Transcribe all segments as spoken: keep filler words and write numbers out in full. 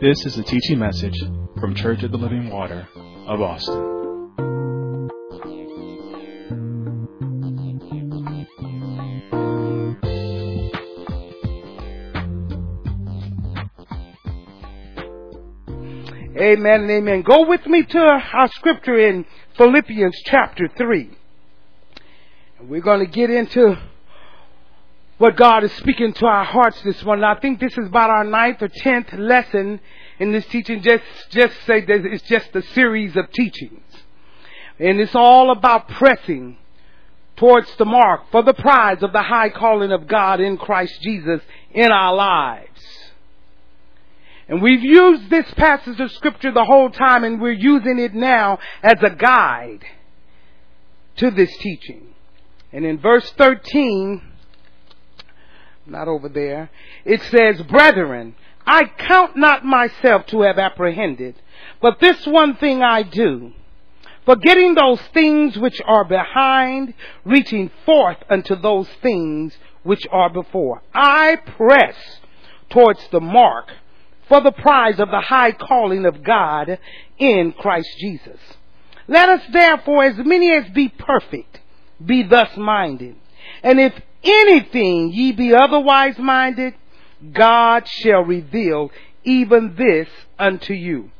This is a teaching message from Church of the Living Water of Austin. Amen and amen. Go with me to our scripture in Philippians chapter three. We're going to get into what God is speaking to our hearts this morning. I think this is about our ninth or tenth lesson in this teaching. Just, just say that it's just a series of teachings. And it's all about pressing towards the mark for the prize of the high calling of God in Christ Jesus in our lives. And we've used this passage of scripture the whole time, and we're using it now as a guide to this teaching. And in verse thirteen, not over there, it says, "Brethren, I count not myself to have apprehended, but this one thing I do, forgetting those things which are behind, reaching forth unto those things which are before. I press towards the mark for the prize of the high calling of God in Christ Jesus. Let us therefore, as many as be perfect, be thus minded. And if anything ye be otherwise minded, God shall reveal even this unto you."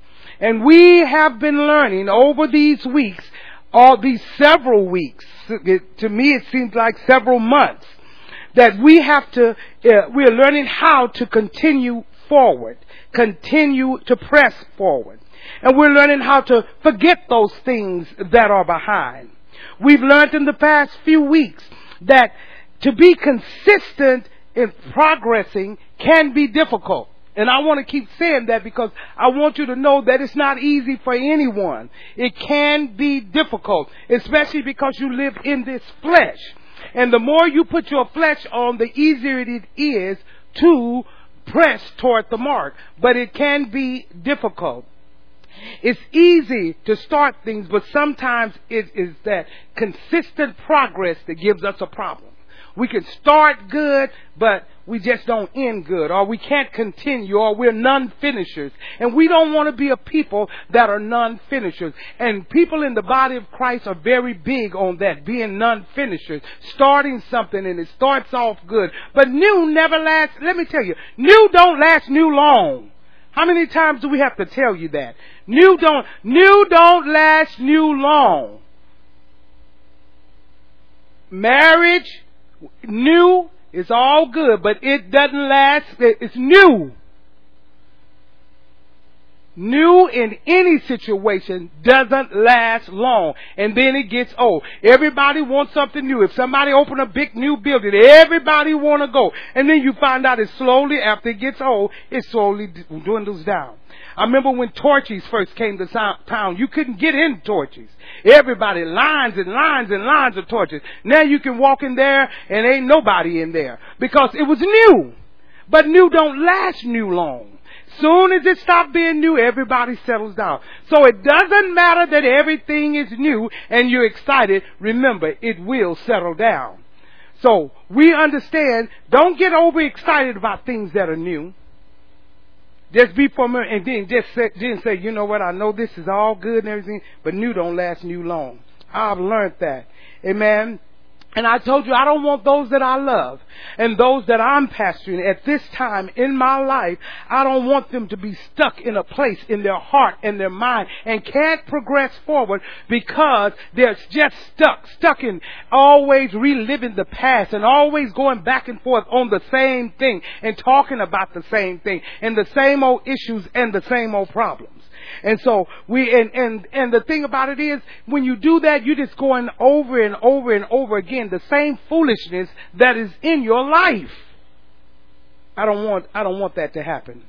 And we have been learning over these weeks, all these several weeks, it, to me it seems like several months, that we have to, uh, we're learning how to continue forward, continue to press forward. And we're learning how to forget those things that are behind. We've learned in the past few weeks that to be consistent in progressing can be difficult. And I want to keep saying that because I want you to know that it's not easy for anyone. It can be difficult, especially because you live in this flesh. And the more you put your flesh on, the easier it is to press toward the mark. But it can be difficult. It's easy to start things, but sometimes it is that consistent progress that gives us a problem. We can start good, but we just don't end good, or we can't continue, or we're non-finishers. And we don't want to be a people that are non-finishers. And people in the body of Christ are very big on that, being non-finishers, starting something and it starts off good. But new never lasts. Let me tell you, new don't last new long. How many times do we have to tell you that? New don't, new don't last new long. Marriage, new is all good, but it doesn't last. It's new. New in any situation doesn't last long, and then it gets old. Everybody wants something new. If somebody open a big new building, everybody want to go, and then you find out it slowly, after it gets old, it slowly dwindles down. I remember when Torchies first came to town, you couldn't get in Torchies. Everybody, lines and lines and lines of Torchies. Now you can walk in there and ain't nobody in there because it was new. But new don't last new long. Soon as it stops being new, everybody settles down. So it doesn't matter that everything is new and you're excited. Remember, it will settle down. So we understand, don't get overexcited about things that are new. Just be familiar, and then just say, then say, you know what, I know this is all good and everything, but new don't last new long. I've learned that. Amen. And I told you, I don't want those that I love and those that I'm pastoring at this time in my life, I don't want them to be stuck in a place in their heart and their mind and can't progress forward because they're just stuck, stuck in always reliving the past and always going back and forth on the same thing and talking about the same thing and the same old issues and the same old problems. And so we, and, and, and the thing about it is, when you do that, you're just going over and over and over again the same foolishness that is in your life. I don't want, I don't want that to happen.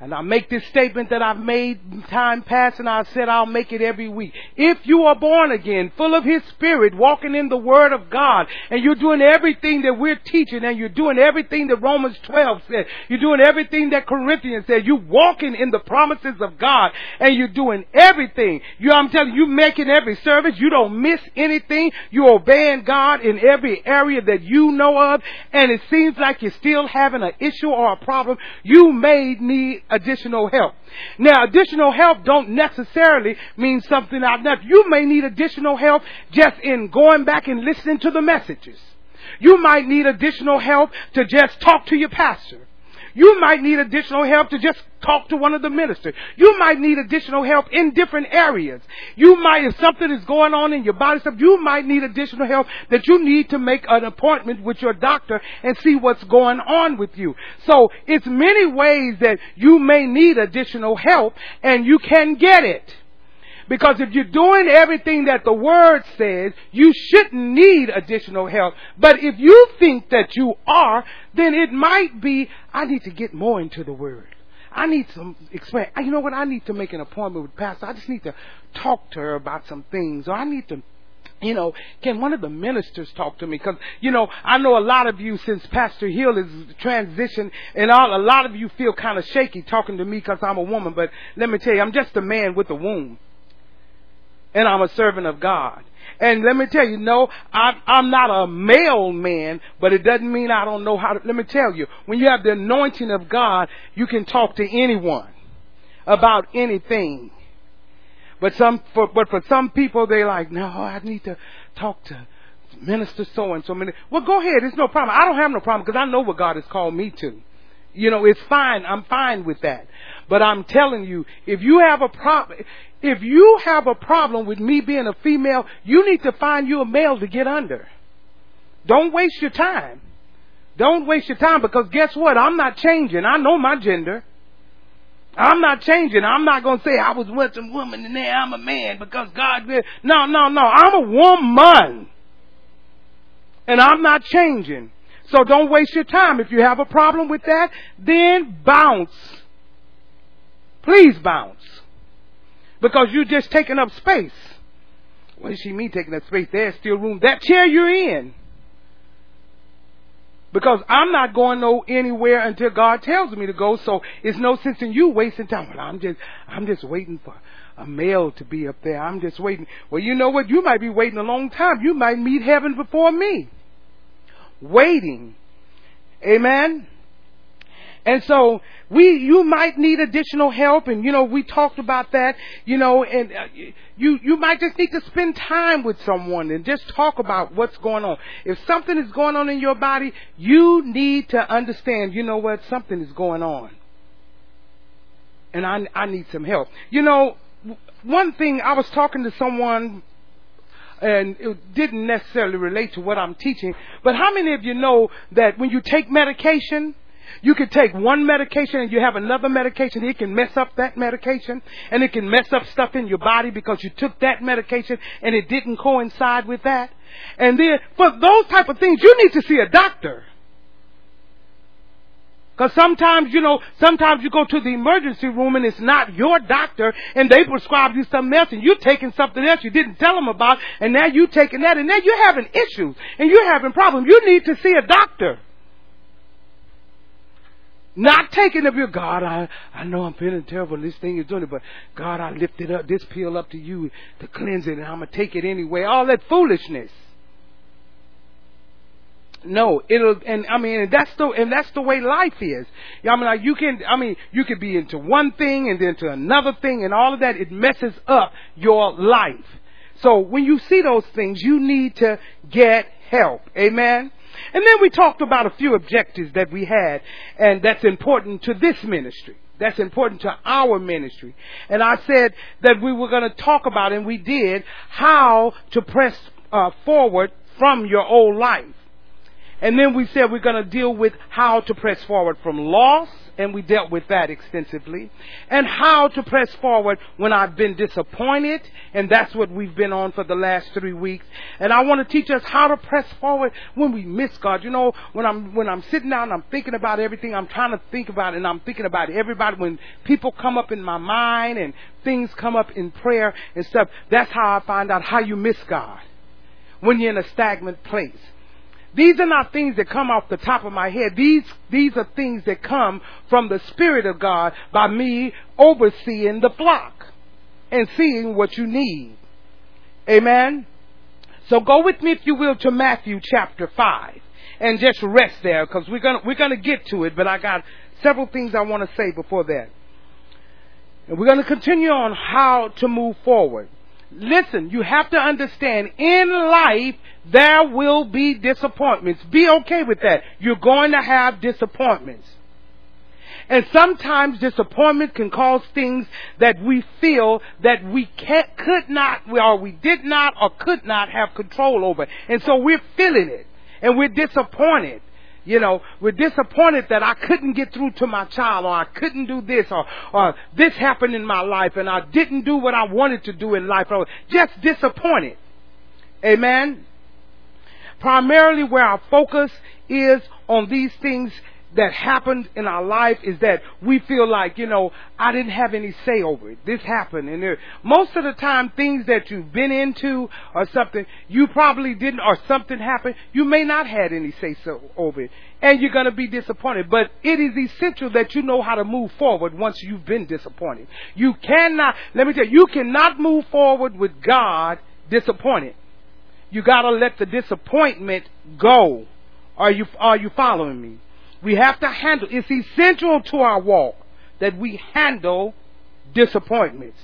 And I make this statement that I've made time past, and I said I'll make it every week. If you are born again, full of His Spirit, walking in the Word of God, and you're doing everything that we're teaching, and you're doing everything that Romans twelve said, you're doing everything that Corinthians said, you're walking in the promises of God, and you're doing everything. You, I'm telling you, you're making every service. You don't miss anything. You're obeying God in every area that you know of, and it seems like you're still having an issue or a problem. You may need additional help. Now, additional help don't necessarily mean something out of nothing. You may need additional help just in going back and listening to the messages. You might need additional help to just talk to your pastor. You might need additional help to just talk to one of the ministers. You might need additional help in different areas. You might, if something is going on in your body, you might need additional help that you need to make an appointment with your doctor and see what's going on with you. So it's many ways that you may need additional help, and you can get it. Because if you're doing everything that the Word says, you shouldn't need additional help. But if you think that you are, then it might be, I need to get more into the Word. I need some explain. You know what? I need to make an appointment with Pastor. I just need to talk to her about some things. Or I need to, you know, can one of the ministers talk to me? Because, you know, I know a lot of you, since Pastor Hill is transitioned and all, a lot of you feel kind of shaky talking to me because I'm a woman. But let me tell you, I'm just a man with a womb. And I'm a servant of God. And let me tell you, no, I, I'm not a male man, but it doesn't mean I don't know how to. Let me tell you, when you have the anointing of God, you can talk to anyone about anything. But some, for, but for some people, they're like, no, I need to talk to Minister so-and-so. Well, go ahead. It's no problem. I don't have no problem because I know what God has called me to. You know, it's fine. I'm fine with that. But I'm telling you, if you have a problem, if you have a problem with me being a female, you need to find you a male to get under. Don't waste your time. Don't waste your time, because guess what? I'm not changing. I know my gender. I'm not changing. I'm not going to say I was once a woman and now I'm a man because God did. No, no, no. I'm a woman. And I'm not changing. So don't waste your time. If you have a problem with that, then bounce. Please bounce. Because you're just taking up space. What does she mean taking up space? There's still room. That chair you're in. Because I'm not going no anywhere until God tells me to go. So it's no sense in you wasting time. Well, I'm just, I'm just waiting for a male to be up there. I'm just waiting. Well, you know what? You might be waiting a long time. You might meet heaven before me. Waiting. Amen. And so we, you might need additional help. And, you know, we talked about that, you know, and uh, you, you might just need to spend time with someone and just talk about what's going on. If something is going on in your body, you need to understand, you know what, something is going on. And I, I need some help. You know, one thing, I was talking to someone, and it didn't necessarily relate to what I'm teaching, but how many of you know that when you take medication, you can take one medication and you have another medication, it can mess up that medication, and it can mess up stuff in your body because you took that medication and it didn't coincide with that. And then for those type of things, you need to see a doctor. Because sometimes, you know, sometimes you go to the emergency room and it's not your doctor and they prescribe you something else and you're taking something else you didn't tell them about, and now you're taking that and now you're having issues and you're having problems. You need to see a doctor. Not taking up your, God, I, I know I'm feeling terrible, this thing is doing it, but God, I lifted up this pill up to you to cleanse it and I'm going to take it anyway. All that foolishness. No, it'll, and I mean, and that's the, and that's the way life is. I mean, like you can, I mean, you could be into one thing and then to another thing, and all of that, it messes up your life. So when you see those things, you need to get help. Amen. And then we talked about a few objectives that we had, and that's important to this ministry. That's important to our ministry. And I said that we were going to talk about, and we did, how to press uh, forward from your old life. And then we said we're going to deal with how to press forward from loss, and we dealt with that extensively. And how to press forward when I've been disappointed, and that's what we've been on for the last three weeks. And I want to teach us how to press forward when we miss God. You know, when I'm when I'm sitting down, I'm thinking about everything. I'm trying to think about it, and I'm thinking about everybody. When people come up in my mind and things come up in prayer and stuff, that's how I find out how you miss God, when you're in a stagnant place. These are not things that come off the top of my head. These these are things that come from the Spirit of God by me overseeing the flock and seeing what you need. Amen? So go with me, if you will, to Matthew chapter five and just rest there, because we're going we're gonna to get to it, but I got several things I want to say before that. And we're going to continue on how to move forward. Listen, you have to understand, in life, there will be disappointments. Be okay with that. You're going to have disappointments. And sometimes disappointment can cause things that we feel that we can't, could not, or we did not or could not have control over. And so we're feeling it. And we're disappointed. You know, we're disappointed that I couldn't get through to my child, or I couldn't do this, or, or this happened in my life and I didn't do what I wanted to do in life. I was just disappointed. Amen. Primarily where our focus is on these things that happened in our life is that we feel like, you know, I didn't have any say over it. This happened. And there, most of the time, things that you've been into or something, you probably didn't, or something happened, you may not had any say so over it. And you're going to be disappointed. But it is essential that you know how to move forward once you've been disappointed. You cannot, let me tell you, you cannot move forward with God disappointed. You got to let the disappointment go. Are you, are you following me? We have to handle, it's essential to our walk that we handle disappointments.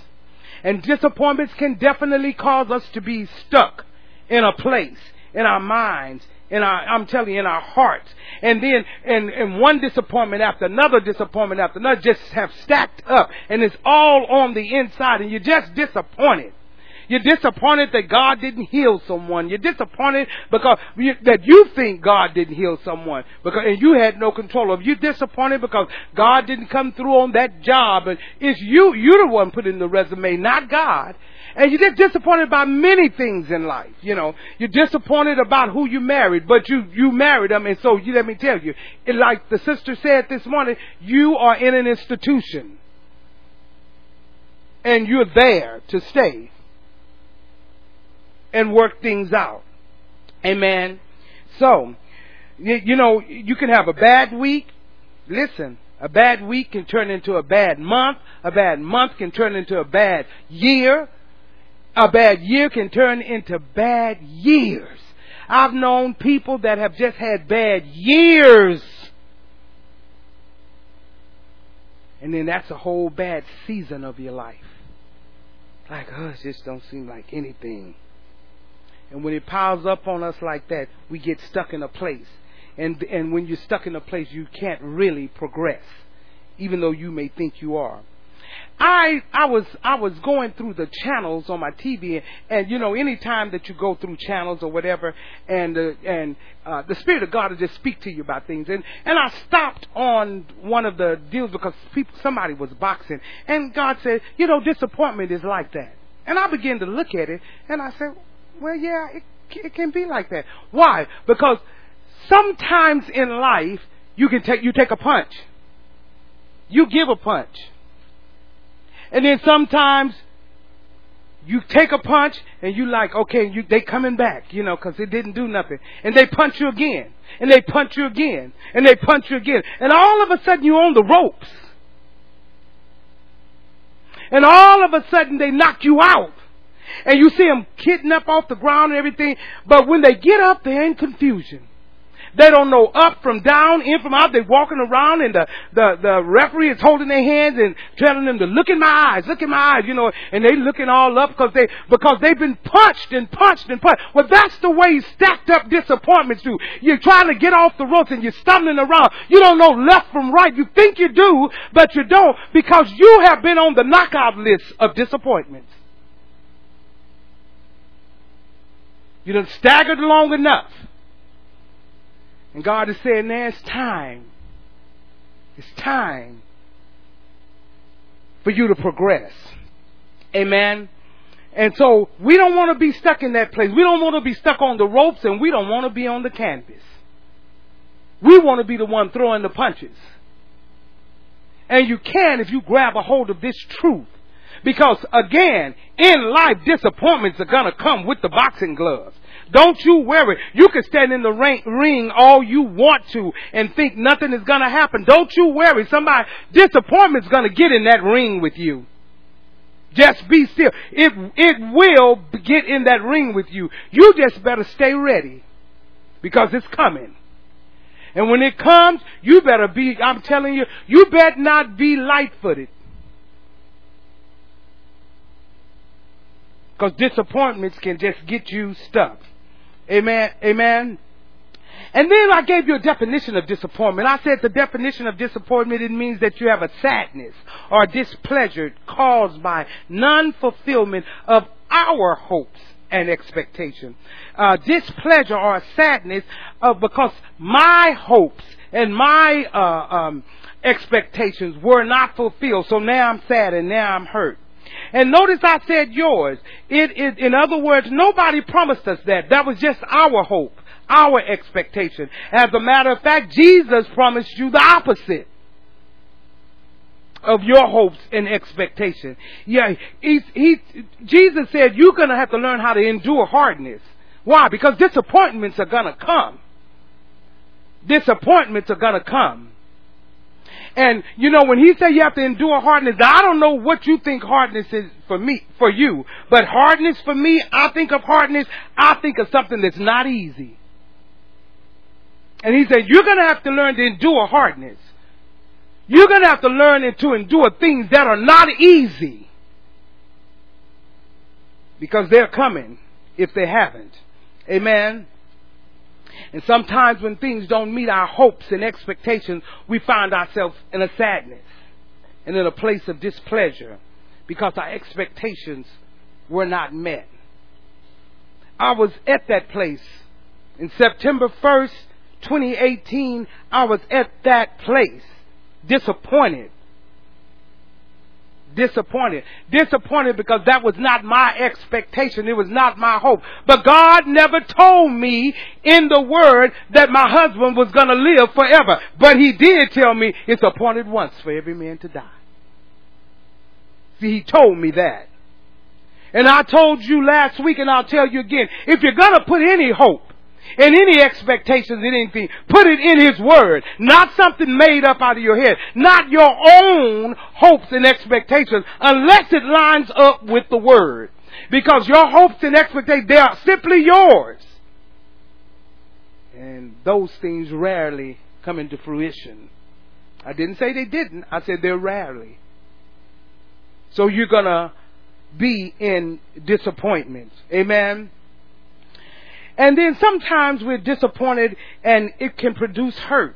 And disappointments can definitely cause us to be stuck in a place, in our minds, in our, I'm telling you, in our hearts. And then, and, and one disappointment after another disappointment after another just have stacked up. And it's all on the inside and you're just disappointed. You're disappointed that God didn't heal someone. You're disappointed because you, that you think God didn't heal someone, because and you had no control of. You're disappointed because God didn't come through on that job, and it's you. You're the one putting in the resume, not God. And you're just disappointed by many things in life. You know, you're disappointed about who you married, but you you married them, and so you, let me tell you, it, like the sister said this morning, you are in an institution, and you're there to stay and work things out. Amen. So, you, you know, you can have a bad week. Listen, a bad week can turn into a bad month. A bad month can turn into a bad year. A bad year can turn into bad years. I've known people that have just had bad years. And then that's a whole bad season of your life. Like, oh, it just don't seem like anything. And when it piles up on us like that, we get stuck in a place. And and when you're stuck in a place, you can't really progress, even though you may think you are. I I was I was going through the channels on my T V, and, and you know, any time that you go through channels or whatever, and uh, and uh, the Spirit of God will just speak to you about things. And and I stopped on one of the deals because people, somebody was boxing, and God said, you know, disappointment is like that. And I began to look at it, and I said, well, yeah, it, it can be like that. Why? Because sometimes in life, you can take you take a punch. You give a punch. And then sometimes you take a punch and you like, okay, you, they coming back, you know, because it didn't do nothing. And they punch you again. And they punch you again. And they punch you again. And all of a sudden you're on the ropes. And all of a sudden they knock you out. And you see them getting up off the ground and everything. But when they get up, they're in confusion. They don't know up from down, in from out. They're walking around and the, the, the referee is holding their hands and telling them to look in my eyes, look in my eyes, you know. And they're looking all up because, they, because they've been punched and punched and punched. Well, that's the way stacked up disappointments do. You're trying to get off the ropes and you're stumbling around. You don't know left from right. You think you do, but you don't, because you have been on the knockout list of disappointments. You done staggered long enough. And God is saying, now it's time. It's time for you to progress. Amen. And so we don't want to be stuck in that place. We don't want to be stuck on the ropes, and we don't want to be on the canvas. We want to be the one throwing the punches. And you can if you grab a hold of this truth. Because, again, in life, disappointments are going to come with the boxing gloves. Don't you worry. You can stand in the ring all you want to and think nothing is going to happen. Don't you worry. Somebody, disappointment's going to get in that ring with you. Just be still. It, it will get in that ring with you. You just better stay ready, because it's coming. And when it comes, you better be, I'm telling you, you better not be light-footed. Because disappointments can just get you stuck. Amen. Amen. And then I gave you a definition of disappointment. I said the definition of disappointment, it means that you have a sadness or displeasure caused by non-fulfillment of our hopes and expectation. Uh, displeasure or sadness uh, because my hopes and my uh, um, expectations were not fulfilled. So now I'm sad and now I'm hurt. And notice I said yours. It is, in other words, nobody promised us that. That was just our hope, our expectation. As a matter of fact, Jesus promised you the opposite of your hopes and expectation. Yeah, he, he, Jesus said you're going to have to learn how to endure hardness. Why? Because disappointments are going to come. Disappointments are going to come. And, you know, when he said you have to endure hardness, I don't know what you think hardness is for me, for you. But hardness for me, I think of hardness, I think of something that's not easy. And he said, you're going to have to learn to endure hardness. You're going to have to learn to endure things that are not easy. Because they're coming if they haven't. Amen. And sometimes when things don't meet our hopes and expectations, we find ourselves in a sadness and in a place of displeasure because our expectations were not met. I was at that place. In September first, twenty eighteen, I was at that place. Disappointed. Disappointed. Disappointed because that was not my expectation. It was not my hope. But God never told me in the Word that my husband was going to live forever. But He did tell me it's appointed once for every man to die. See, He told me that. And I told you last week, and I'll tell you again, if you're going to put any hope and any expectations in anything, put it in His Word. Not something made up out of your head. Not your own hopes and expectations, unless it lines up with the Word. Because your hopes and expectations, they are simply yours. And those things rarely come into fruition. I didn't say they didn't. I said they're rarely. So you're going to be in disappointment. Amen. And then sometimes we're disappointed and it can produce hurt.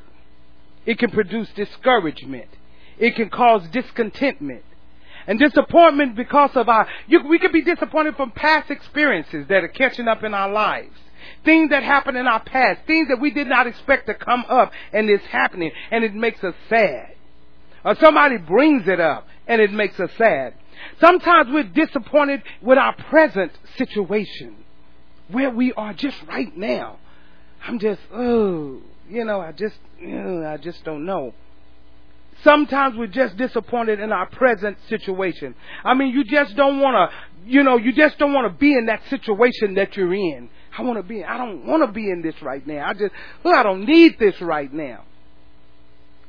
It can produce discouragement. It can cause discontentment. And disappointment because of our, you, we can be disappointed from past experiences that are catching up in our lives. Things that happened in our past. Things that we did not expect to come up and it's happening and it makes us sad. Or somebody brings it up and it makes us sad. Sometimes we're disappointed with our present situation. Where we are just right now. I'm just, oh, you know, I just, oh, I just don't know. Sometimes we're just disappointed in our present situation. I mean, you just don't want to, you know, you just don't want to be in that situation that you're in. I want to be, I don't want to be in this right now. I just, oh, I don't need this right now.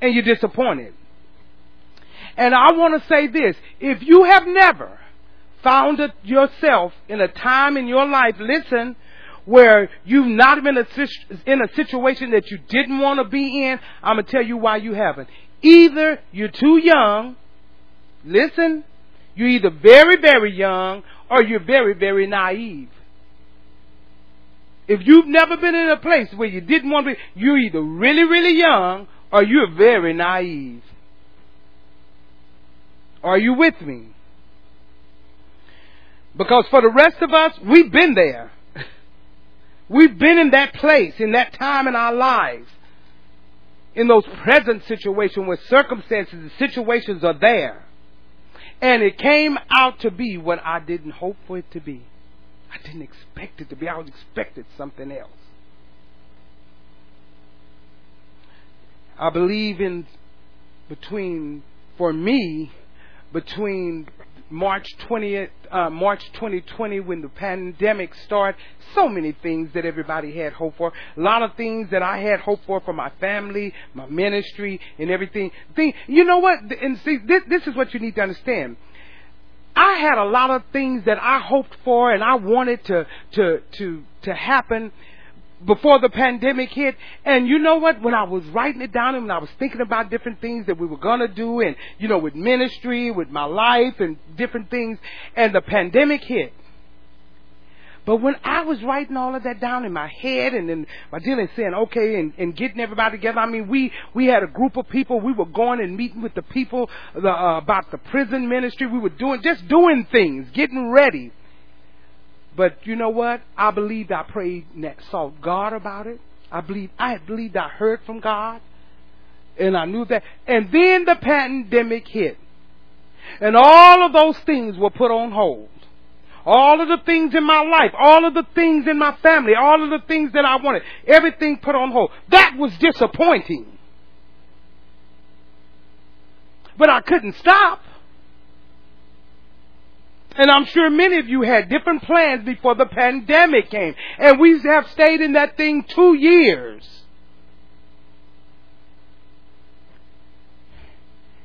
And you're disappointed. And I want to say this, if you have never found yourself in a time in your life, listen, where you've not been in a situation that you didn't want to be in, I'm going to tell you why you haven't. Either you're too young, listen, you're either very, very young or you're very, very naive. If you've never been in a place where you didn't want to be, you're either really, really young or you're very naive. Are you with me? Because for the rest of us, we've been there. We've been in that place, in that time in our lives, in those present situations where circumstances and situations are there. And it came out to be what I didn't hope for it to be. I didn't expect it to be. I was expected something else. I believe in between, for me, between March twentieth, uh, March twenty twenty, when the pandemic started, so many things that everybody had hope for. A lot of things that I had hope for for my family, my ministry, and everything. Thing, you know what? And see, this, this is what you need to understand. I had a lot of things that I hoped for and I wanted to to to to happen before the pandemic hit. And you know what? When I was writing it down and when I was thinking about different things that we were going to do and, you know, with ministry, with my life and different things, and the pandemic hit. But when I was writing all of that down in my head and then my dealing saying, okay, and, and getting everybody together, I mean, we, we had a group of people. We were going and meeting with the people the, uh, about the prison ministry. We were doing, just doing things, getting ready. But you know what? I believed I prayed and sought God about it. I believed, I had believed I heard from God. And I knew that. And then the pandemic hit. And all of those things were put on hold. All of the things in my life, all of the things in my family, all of the things that I wanted, everything put on hold. That was disappointing. But I couldn't stop. And I'm sure many of you had different plans before the pandemic came. And we have stayed in that thing two years.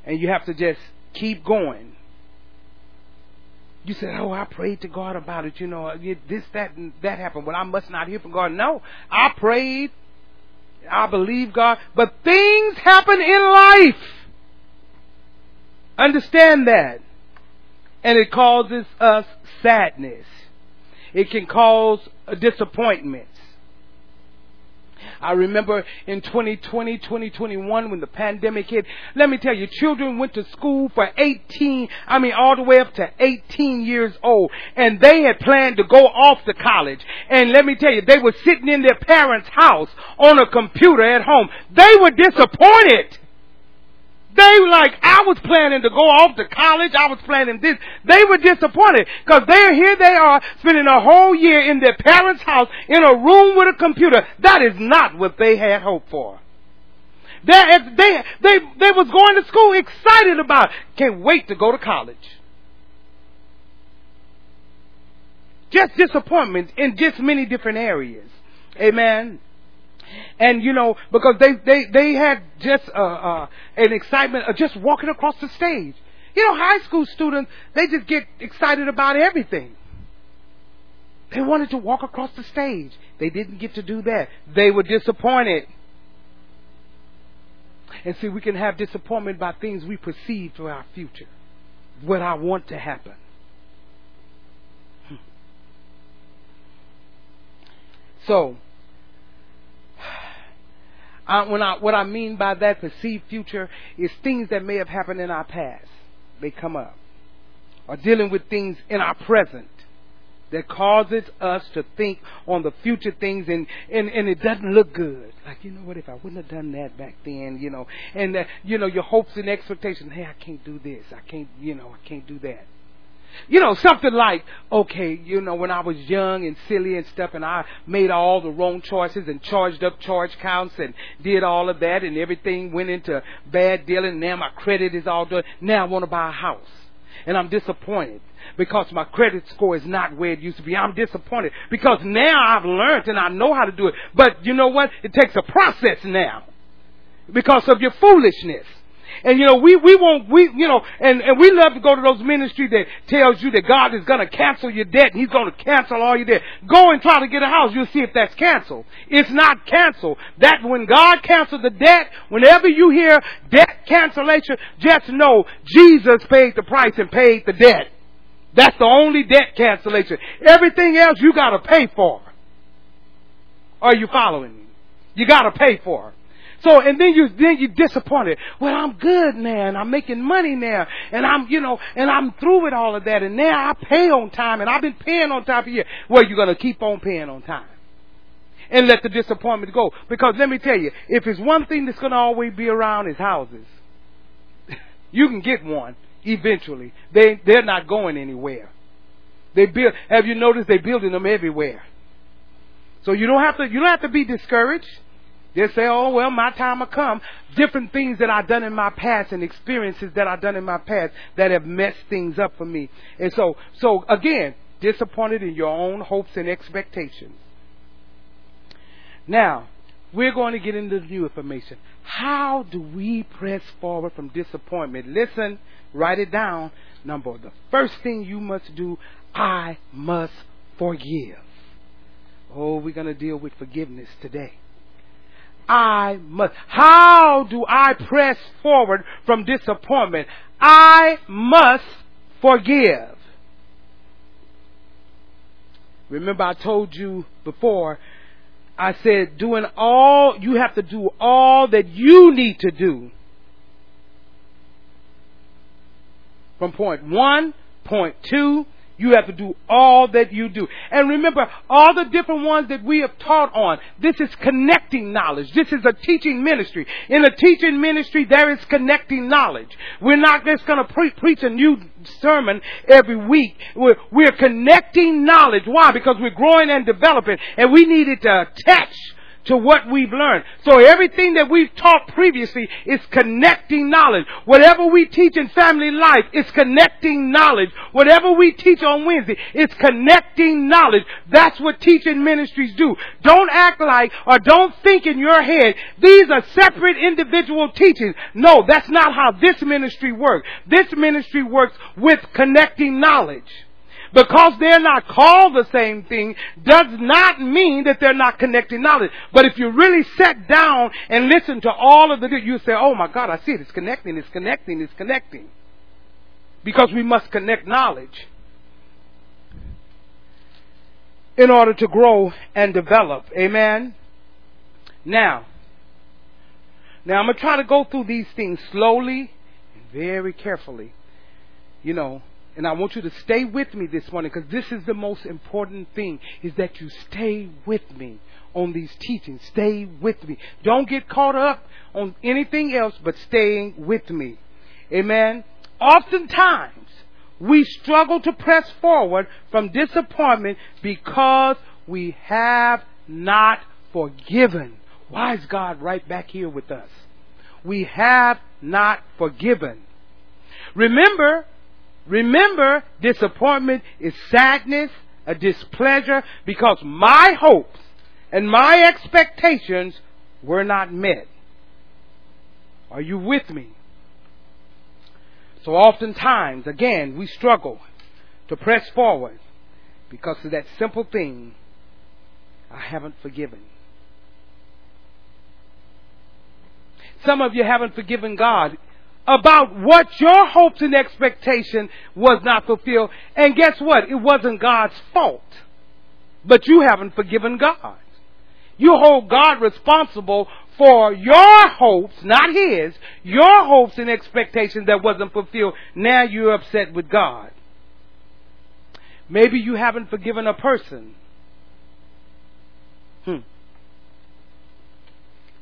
And you have to just keep going. You said, oh, I prayed to God about it. You know, this, that, and that happened. Well, I must not hear from God. No, I prayed. I believe God. But things happen in life. Understand that. And it causes us sadness. It can cause disappointments. I remember in twenty twenty, twenty twenty-one when the pandemic hit, let me tell you, children went to school for eighteen, I mean all the way up to eighteen years old, and they had planned to go off to college. And let me tell you, they were sitting in their parents' house on a computer at home. They were disappointed. They were like, I was planning to go off to college. I was planning this. They were disappointed because they're here. They are spending a whole year in their parents' house in a room with a computer. That is not what they had hoped for. They they they, they was going to school excited about it. Can't wait to go to college. Just disappointments in just many different areas. Amen. And, you know, because they, they, they had just uh, uh, an excitement of just walking across the stage. You know, high school students, they just get excited about everything. They wanted to walk across the stage. They didn't get to do that. They were disappointed. And see, we can have disappointment by things we perceive for our future, what I want to happen. So... I, when I, what I mean by that perceived future is things that may have happened in our past. They come up. Or dealing with things in our present that causes us to think on the future things, and, and, and it doesn't look good. Like, you know what, if I wouldn't have done that back then, you know, and, uh, you know, your hopes and expectations, hey, I can't do this. I can't, you know, I can't do that. You know, something like, okay, you know, when I was young and silly and stuff and I made all the wrong choices and charged up charge counts and did all of that and everything went into bad dealing. Now my credit is all done. Now I want to buy a house. And I'm disappointed because my credit score is not where it used to be. I'm disappointed because now I've learned and I know how to do it. But you know what? It takes a process now because of your foolishness. And, you know, we, we won't, we, you know, and, and we love to go to those ministries that tells you that God is going to cancel your debt and he's going to cancel all your debt. Go and try to get a house. You'll see if that's canceled. It's not canceled. That when God cancels the debt, whenever you hear debt cancellation, just know Jesus paid the price and paid the debt. That's the only debt cancellation. Everything else you got to pay for. Are you following me? You got to pay for it. So, and then you, then you're disappointed. Well, I'm good now, and I'm making money now, and I'm, you know, and I'm through with all of that, and now I pay on time, and I've been paying on time for years. Well, you're gonna keep on paying on time. And let the disappointment go. Because let me tell you, if it's one thing that's gonna always be around is houses. You can get one, eventually. They, they're not going anywhere. They build, have you noticed they're building them everywhere? So you don't have to, you don't have to be discouraged. They say, oh, well, my time will come. Different things that I've done in my past and experiences that I've done in my past that have messed things up for me. And so, so again, disappointed in your own hopes and expectations. Now, we're going to get into new information. How do we press forward from disappointment? Listen, write it down. Number one, the first thing you must do, I must forgive. Oh, we're going to deal with forgiveness today. I must. How do I press forward from disappointment? I must forgive. Remember I told you before, I said doing all, you have to do all that you need to do. From point one, point two, you have to do all that you do. And remember, all the different ones that we have taught on, this is connecting knowledge. This is a teaching ministry. In a teaching ministry, there is connecting knowledge. We're not just going to pre- preach a new sermon every week. We're, we're connecting knowledge. Why? Because we're growing and developing, and we need it to attach to what we've learned. So everything that we've taught previously is connecting knowledge. Whatever we teach in family life is connecting knowledge. Whatever we teach on Wednesday is connecting knowledge. That's what teaching ministries do. Don't act like or don't think in your head these are separate individual teachings. No, that's not how this ministry works. This ministry works with connecting knowledge. Because they're not called the same thing does not mean that they're not connecting knowledge. But if you really sit down and listen to all of the, you say, oh my God, I see it. It's connecting, it's connecting, it's connecting. Because we must connect knowledge in order to grow and develop. Amen. Now, now I'm going to try to go through these things slowly and very carefully, you know. And I want you to stay with me this morning, because this is the most important thing, is that you stay with me on these teachings. Stay with me. Don't get caught up on anything else but staying with me. Amen. Oftentimes, we struggle to press forward from disappointment because we have not forgiven. Why is God right back here with us? We have not forgiven. Remember... Remember, disappointment is sadness, a displeasure, because my hopes and my expectations were not met. Are you with me? So oftentimes, again, we struggle to press forward because of that simple thing, I haven't forgiven. Some of you haven't forgiven God about what your hopes and expectation was not fulfilled. And guess what? It wasn't God's fault. But you haven't forgiven God. You hold God responsible for your hopes, not His, your hopes and expectations that wasn't fulfilled. Now you're upset with God. Maybe you haven't forgiven a person. Hmm.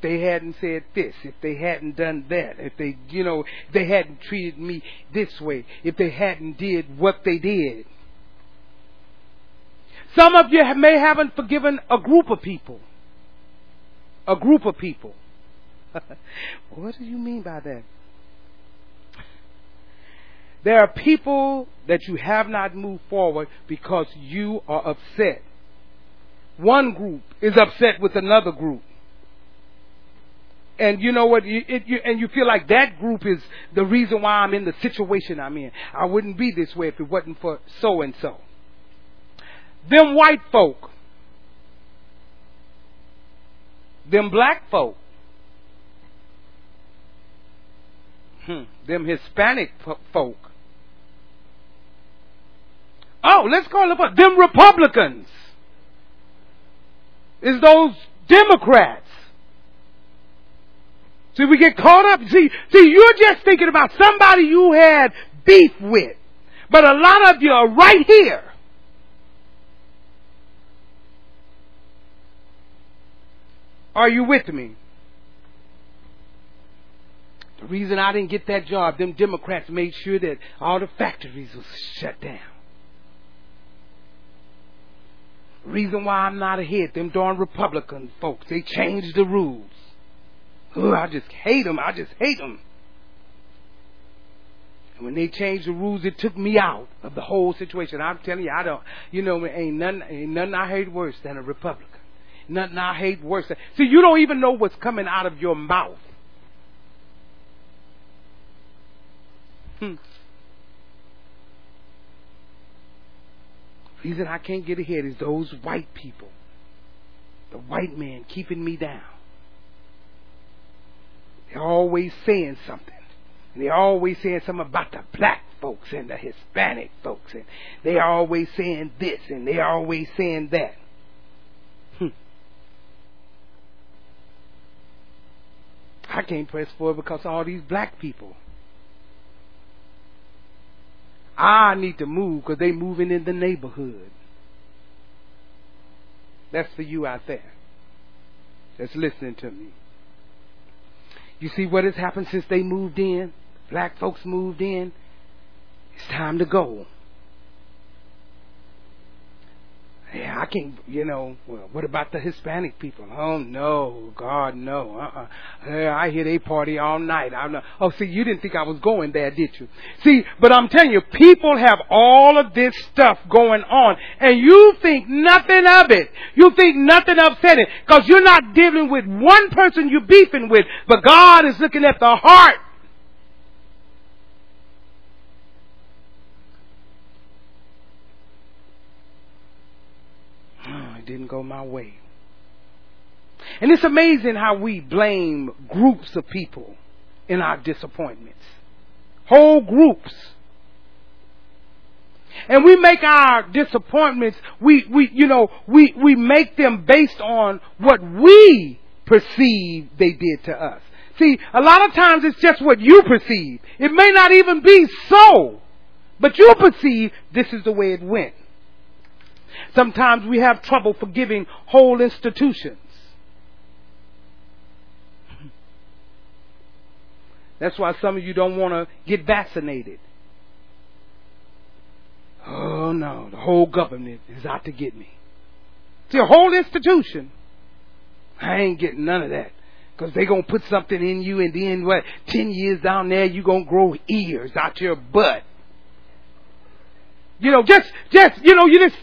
They hadn't said this, if they hadn't done that, if they, you know, if they hadn't treated me this way, if they hadn't did what they did. Some of you may haven't forgiven a group of people. A group of people. What do you mean by that? There are people that you have not moved forward because you are upset. One group is upset with another group. And you know what, it, it, you, and you feel like that group is the reason why I'm in the situation I'm in. I wouldn't be this way if it wasn't for so-and-so. Them white folk. Them black folk. Hmm. Them Hispanic po- folk. Oh, let's call them them Republicans. It's those Democrats. See, we get caught up. See, see, you're just thinking about somebody you had beef with. But a lot of you are right here. Are you with me? The reason I didn't get that job, them Democrats made sure that all the factories were shut down. Reason why I'm not ahead, them darn Republican folks, they changed the rules. Oh, I just hate them. I just hate them. And when they changed the rules, it took me out of the whole situation. I'm telling you, I don't, you know, ain't nothing, ain't nothing I hate worse than a Republican. Nothing I hate worse than, see, you don't even know what's coming out of your mouth. Hmm. The reason I can't get ahead is those white people. The white man keeping me down. They're always saying something. And they're always saying something about the black folks and the Hispanic folks, and they're always saying this and they're always saying that. Hm. I can't press forward because all these black people. I need to move because they moving in the neighborhood. That's for you out there that's listening to me. You see what has happened since they moved in? Black folks moved in. It's time to go. Yeah, I can't, you know, well, what about the Hispanic people? Oh, no, God, no. Uh-uh. Yeah, I hear they party all night. I'm not, oh, see, you didn't think I was going there, did you? See, but I'm telling you, people have all of this stuff going on, and you think nothing of it. You think nothing upsetting, because you're not dealing with one person you're beefing with, but God is looking at the heart. Didn't go my way. And it's amazing how we blame groups of people in our disappointments. Whole groups. And we make our disappointments, we, we you know, we, we make them based on what we perceive they did to us. See, a lot of times it's just what you perceive. It may not even be so, but you perceive this is the way it went. Sometimes we have trouble forgiving whole institutions. That's why some of you don't want to get vaccinated. Oh no, the whole government is out to get me. See, a whole institution. I ain't getting none of that. Because they're going to put something in you, and then what? Ten years down there, you're going to grow ears out your butt. You know, just, just, you know, you just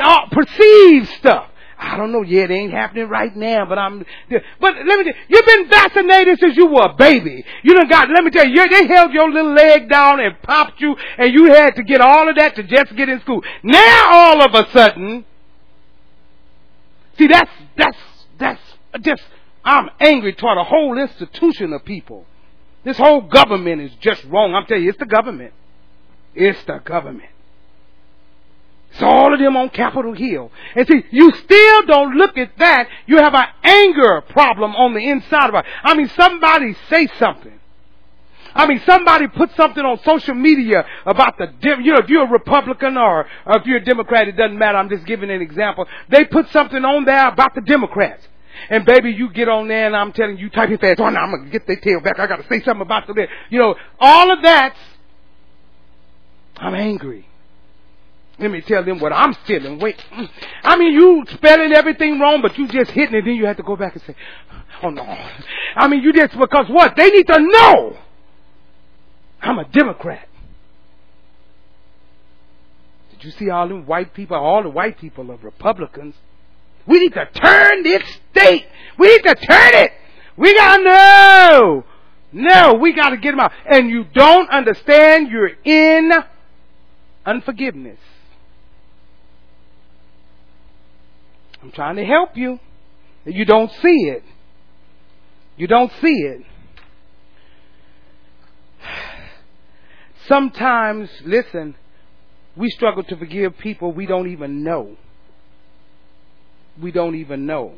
uh, perceive stuff. I don't know. Yeah, it ain't happening right now, but I'm, but let me tell you, you've been vaccinated since you were a baby. You done got, let me tell you, they held your little leg down and popped you, and you had to get all of that to just get in school. Now all of a sudden, see, that's, that's, that's just, I'm angry toward a whole institution of people. This whole government is just wrong. I'm telling you, it's the government. It's the government. It's all of them on Capitol Hill. And see, you still don't look at that. You have an anger problem on the inside of it. I mean, somebody say something. I mean, somebody put something on social media about the, you know, if you're a Republican or, or if you're a Democrat, it doesn't matter. I'm just giving an example. They put something on there about the Democrats. And baby, you get on there and I'm telling you, type it fast. Oh, no, I'm going to get their tail back. I got to say something about them. You know, all of that's, I'm angry. Let me tell them what I'm feeling. Wait. I mean, you spelling everything wrong, but you just hitting it. Then you have to go back and say, oh, no. I mean, you just, because what? They need to know I'm a Democrat. Did you see all them white people? All the white people are Republicans. We need to turn this state. We need to turn it. We got to know. No, we got to get them out. And you don't understand you're in unforgiveness. I'm trying to help you. You don't see it. You don't see it. Sometimes, listen, we struggle to forgive people we don't even know. We don't even know.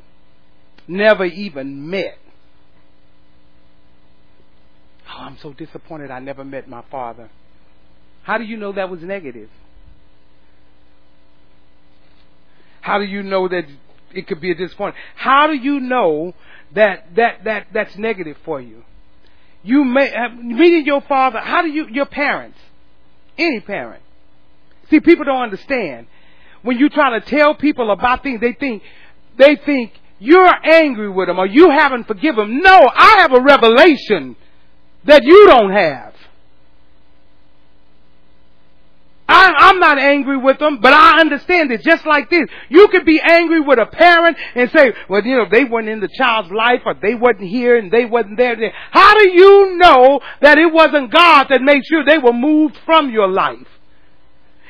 Never even met. Oh, I'm so disappointed I never met my father. How do you know that was negative? How do you know that it could be a disappointment? How do you know that that that that's negative for you? You may have, meeting your father. How do you your parents, any parent? See, people don't understand when you try to tell people about things. They think they think you're angry with them or you haven't forgiven them. No, I have a revelation that you don't have. I, I'm not angry with them, but I understand it just like this. You could be angry with a parent and say, well, you know, they weren't in the child's life or they wasn't here and they wasn't there. How do you know that it wasn't God that made sure they were moved from your life?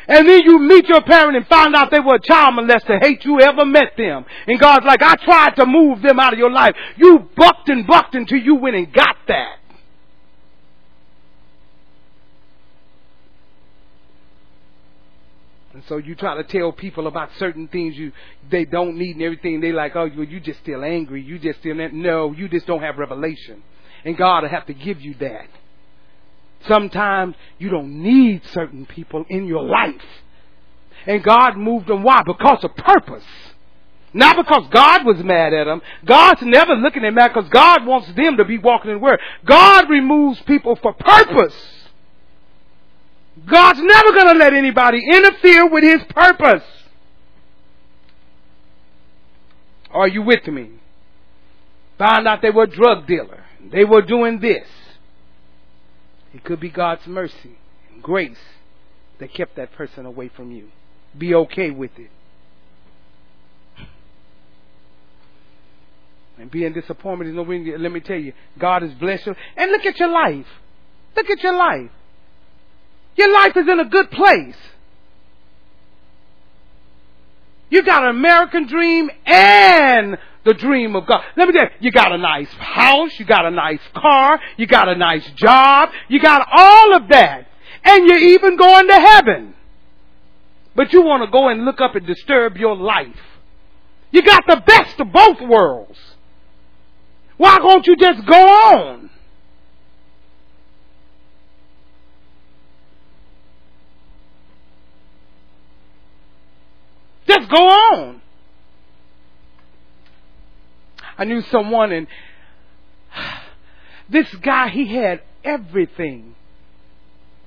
And then you meet your parent and find out they were a child molester. Hate you ever met them. And God's like, I tried to move them out of your life. You bucked and bucked until you went and got that. And so you try to tell people about certain things you they don't need and everything. They like, oh, you you just still angry. You just still no. You just don't have revelation, and God will have to give you that. Sometimes you don't need certain people in your life, and God moved them. Why? Because of purpose. Not because God was mad at them. God's never looking at mad because God wants them to be walking in the Word. God removes people for purpose. God's never going to let anybody interfere with His purpose. Are you with me? Found out they were a drug dealer. They were doing this. It could be God's mercy and grace that kept that person away from you. Be okay with it. And being disappointed is no way. Let me tell you, God has blessed you. And look at your life. Look at your life. Your life is in a good place. You got an American dream and the dream of God. Let me tell you, you got a nice house. You got a nice car. You got a nice job. You got all of that. And you're even going to heaven. But you want to go and look up and disturb your life. You got the best of both worlds. Why don't you just go on? Just go on. I knew someone, and this guy, he had everything.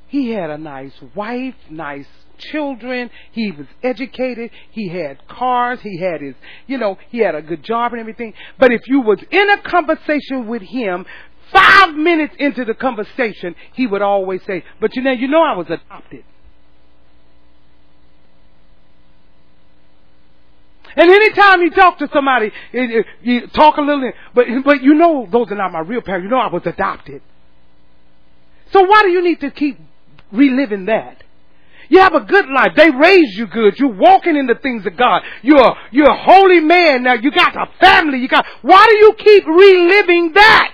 He had a nice wife, nice children. He was educated. He had cars. He had his, you know, he had a good job and everything. But if you was in a conversation with him, five minutes into the conversation, he would always say, "But you know, you know, I was adopted." And anytime you talk to somebody, you talk a little, but but you know those are not my real parents. You know I was adopted. So why do you need to keep reliving that? You have a good life. They raised you good. You're walking in the things of God. You're you're a holy man now. You got a family. You got. Why do you keep reliving that?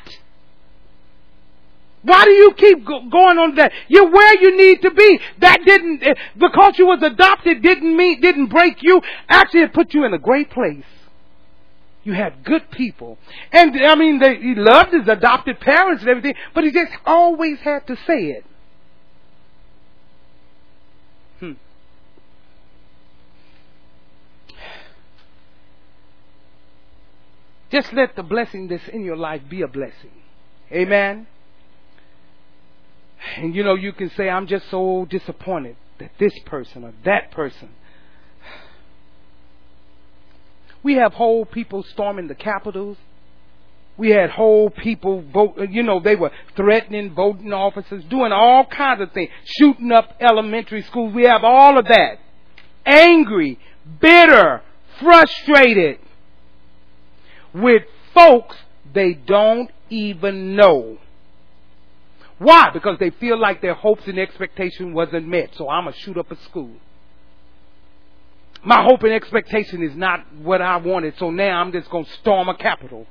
Why do you keep go- going on that? You're where you need to be. That didn't, because you was adopted didn't mean, didn't break you. Actually, it put you in a great place. You had good people. And, I mean, they, he loved his adopted parents and everything, but he just always had to say it. Hmm. Just let the blessing that's in your life be a blessing. Amen? And you know, you can say, I'm just so disappointed that this person or that person. We have whole people storming the capitals. We had whole people, vote, you know, they were threatening voting officers, doing all kinds of things, shooting up elementary schools. We have all of that. Angry, bitter, frustrated with folks they don't even know. Why? Because they feel like their hopes and expectation wasn't met. So I'm going to shoot up a school. My hope and expectation is not what I wanted. So now I'm just going to storm a Capitol.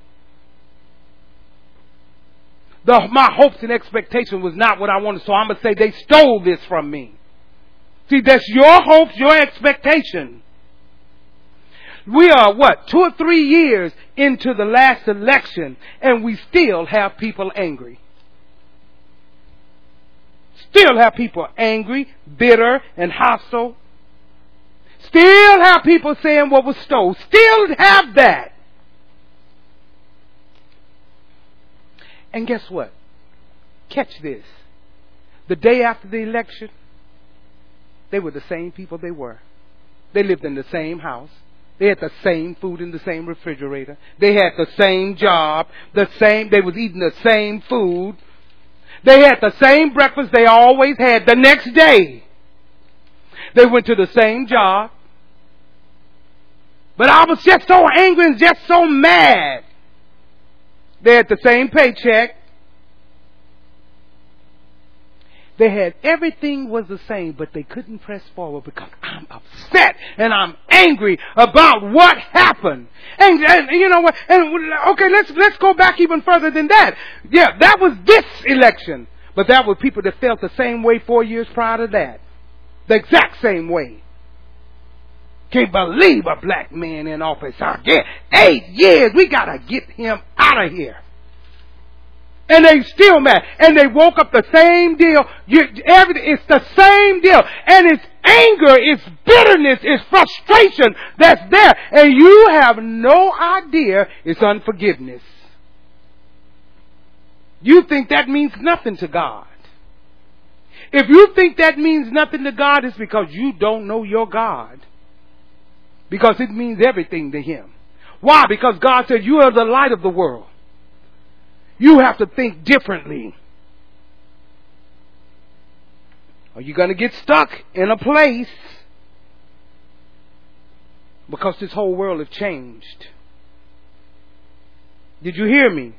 The, my hopes and expectation was not what I wanted. So I'm going to say they stole this from me. See, that's your hopes, your expectation. We are, what, two or three years into the last election, and we still have people angry. Still have people angry, bitter, and hostile. Still have people saying what was stole. Still have that. And guess what? Catch this. The day after the election, they were the same people they were. They lived in the same house. They had the same food in the same refrigerator. They had the same job. The same. They was eating the same food. They had the same breakfast they always had the next day. They went to the same job. But I was just so angry and just so mad. They had the same paycheck. They had everything was the same, but they couldn't press forward because I'm upset and I'm angry about what happened. And, and you know what? And okay, let's let's go back even further than that. Yeah, that was this election, but that were people that felt the same way four years prior to that, the exact same way. Can't believe a black man in office again. Eight years. We got to get him out of here. And they still mad. And they woke up the same deal. You, every, it's the same deal. And it's anger, it's bitterness, it's frustration that's there. And you have no idea it's unforgiveness. You think that means nothing to God. If you think that means nothing to God, it's because you don't know your God. Because it means everything to Him. Why? Because God said you are the light of the world. You have to think differently. Are you going to get stuck in a place? Because this whole world has changed. Did you hear me?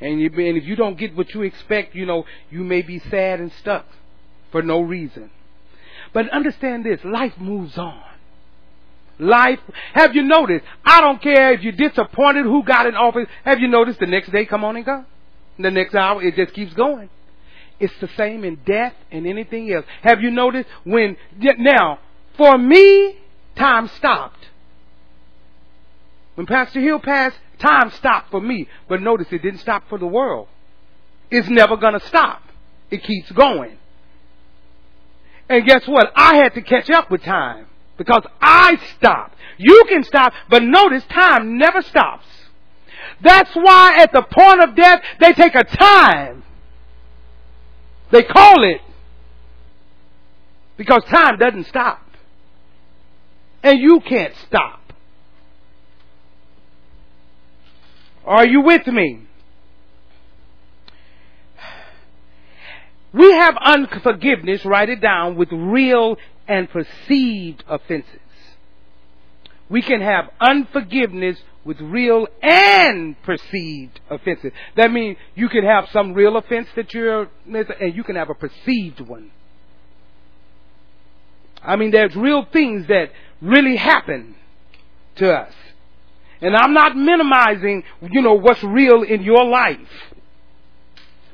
And if you don't get what you expect, you know, you may be sad and stuck for no reason. But understand this, life moves on. Life, have you noticed, I don't care if you're disappointed who got in office, have you noticed the next day come on and go? The next hour, it just keeps going. It's the same in death and anything else. Have you noticed when, now, for me, time stopped. When Pastor Hill passed, time stopped for me. But notice it didn't stop for the world. It's never going to stop. It keeps going. And guess what? I had to catch up with time because I stopped. You can stop, but notice time never stops. That's why at the point of death, they take a time. They call it because time doesn't stop. And you can't stop. Are you with me? We have unforgiveness, write it down, with real and perceived offenses. We can have unforgiveness with real and perceived offenses. That means you can have some real offense that you're, and you can have a perceived one. I mean, there's real things that really happen to us. And I'm not minimizing, you know, what's real in your life.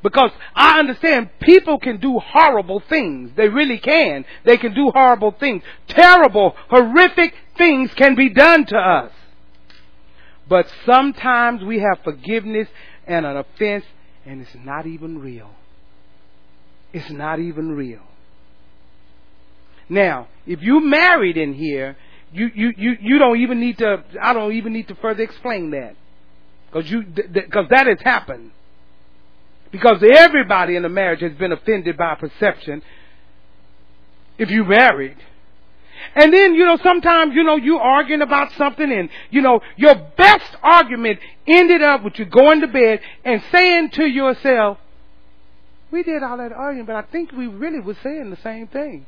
Because I understand people can do horrible things. They really can. They can do horrible things. Terrible, horrific things can be done to us. But sometimes we have forgiveness and an offense, and it's not even real. It's not even real. Now, if you're married in here, You, you, you, you don't even need to, I don't even need to further explain that. Because you, th- th- cause that has happened. Because everybody in a marriage has been offended by perception if you married. And then, you know, sometimes, you know, you're arguing about something and, you know, your best argument ended up with you going to bed and saying to yourself, we did all that arguing, but I think we really were saying the same thing.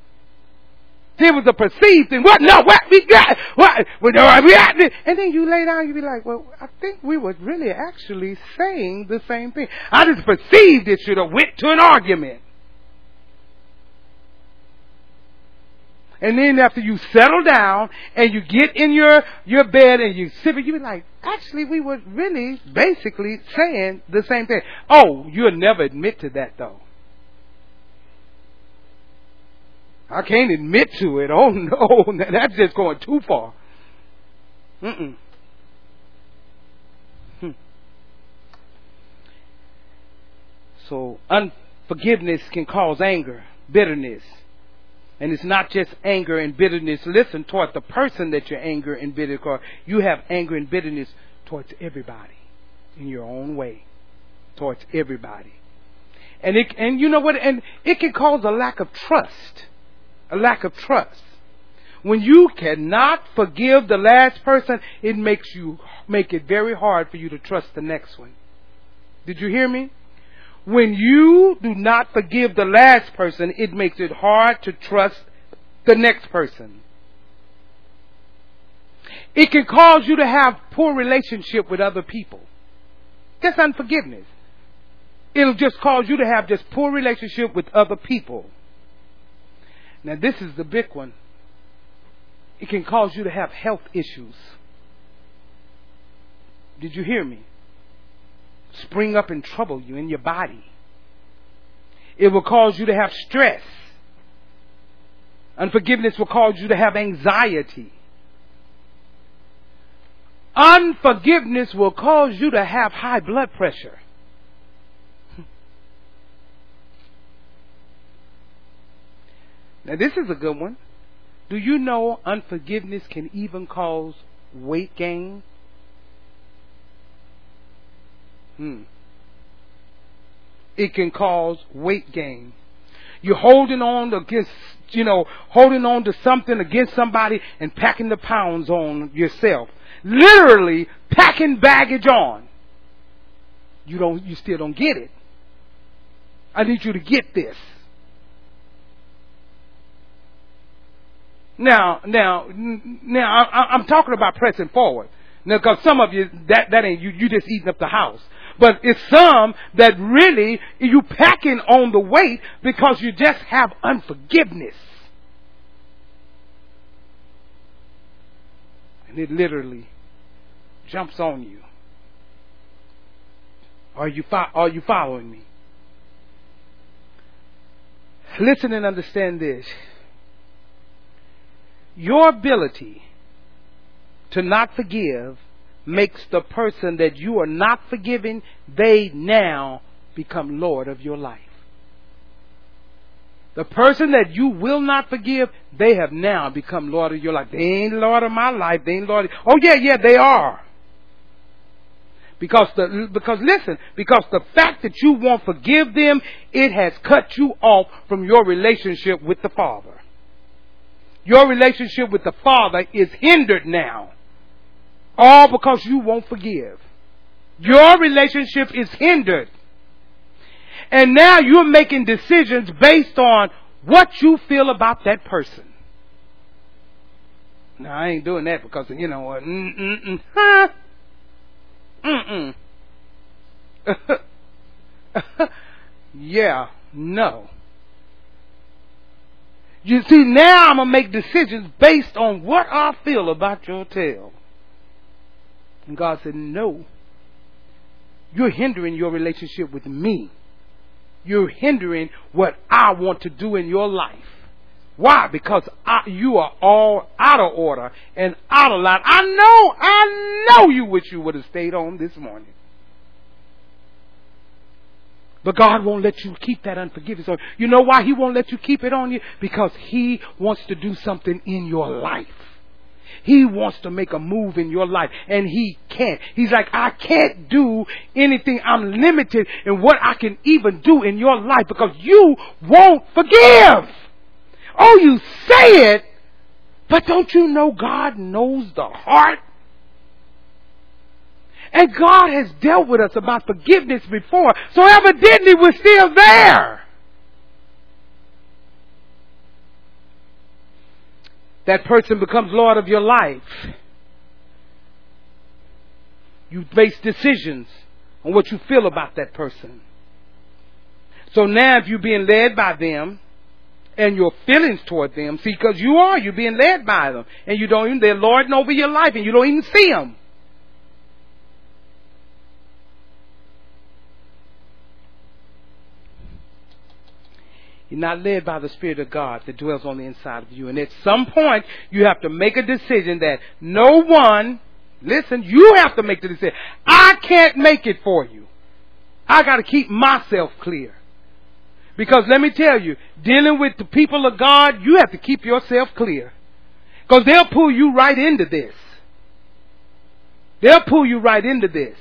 It was a perceived thing. What? No, what? We got what? And then you lay down, you be like, well, I think we were really actually saying the same thing. I just perceived it should have went to an argument. And then after you settle down and you get in your, your bed and you sip it, you be like, actually, we were really basically saying the same thing. Oh, you'll never admit to that, though. I can't admit to it. Oh, no, that's just going too far. Mm-mm. Hmm. So unforgiveness can cause anger, bitterness. And it's not just anger and bitterness. Listen, toward the person that you're anger and bitter toward. You have anger and bitterness towards everybody in your own way, towards everybody. And it, and you know what? And it can cause a lack of trust. A lack of trust. When you cannot forgive the last person, it makes you make it very hard for you to trust the next one. Did you hear me? When you do not forgive the last person, it makes it hard to trust the next person. It can cause you to have poor relationship with other people. That's unforgiveness. It'll just cause you to have just poor relationship with other people. Now, this is the big one. It can cause you to have health issues. Did you hear me? Spring up and trouble you in your body. It will cause you to have stress. Unforgiveness will cause you to have anxiety. Unforgiveness will cause you to have high blood pressure. Now, this is a good one. Do you know unforgiveness can even cause weight gain? Hmm. It can cause weight gain. You're holding on against, you know, holding on to something against somebody and packing the pounds on yourself. Literally packing baggage on. You don't, you still don't get it. I need you to get this. Now, now, now, I, I'm talking about pressing forward. Now, because some of you, that, that ain't you, you just eating up the house. But it's some that really you packing on the weight because you just have unforgiveness. And it literally jumps on you. Are you, fo- are you following me? Listen and understand this. Your ability to not forgive makes the person that you are not forgiving, they now become Lord of your life. The person that you will not forgive, they have now become Lord of your life. They ain't Lord of my life. They ain't Lord of... Oh, yeah, yeah, they are. Because, the, because listen, because the fact that you won't forgive them, it has cut you off from your relationship with the Father. Your relationship with the Father is hindered now. All because you won't forgive. Your relationship is hindered. And now you're making decisions based on what you feel about that person. Now, I ain't doing that because, you know, uh, mm-mm-mm. Huh? Mm-mm. Yeah, no. You see, now I'm going to make decisions based on what I feel about your tale. And God said, no, you're hindering your relationship with me. You're hindering what I want to do in your life. Why? Because I, you are all out of order and out of line. I know, I know you wish you would have stayed home this morning. But God won't let you keep that unforgiveness on you. You know why He won't let you keep it on you? Because He wants to do something in your life. He wants to make a move in your life, and He can't. He's like, I can't do anything. I'm limited in what I can even do in your life because you won't forgive. Oh, you say it, but don't you know God knows the heart? And God has dealt with us about forgiveness before, so evidently we're still there. That person becomes Lord of your life. You face decisions on what you feel about that person. So now if you're being led by them and your feelings toward them, see, because you are, you're being led by them and you don't even, they're lording over your life and you don't even see them. You're not led by the Spirit of God that dwells on the inside of you. And at some point, you have to make a decision that no one, listen, you have to make the decision. I can't make it for you. I got to keep myself clear. Because let me tell you, dealing with the people of God, you have to keep yourself clear. Because they'll pull you right into this. They'll pull you right into this.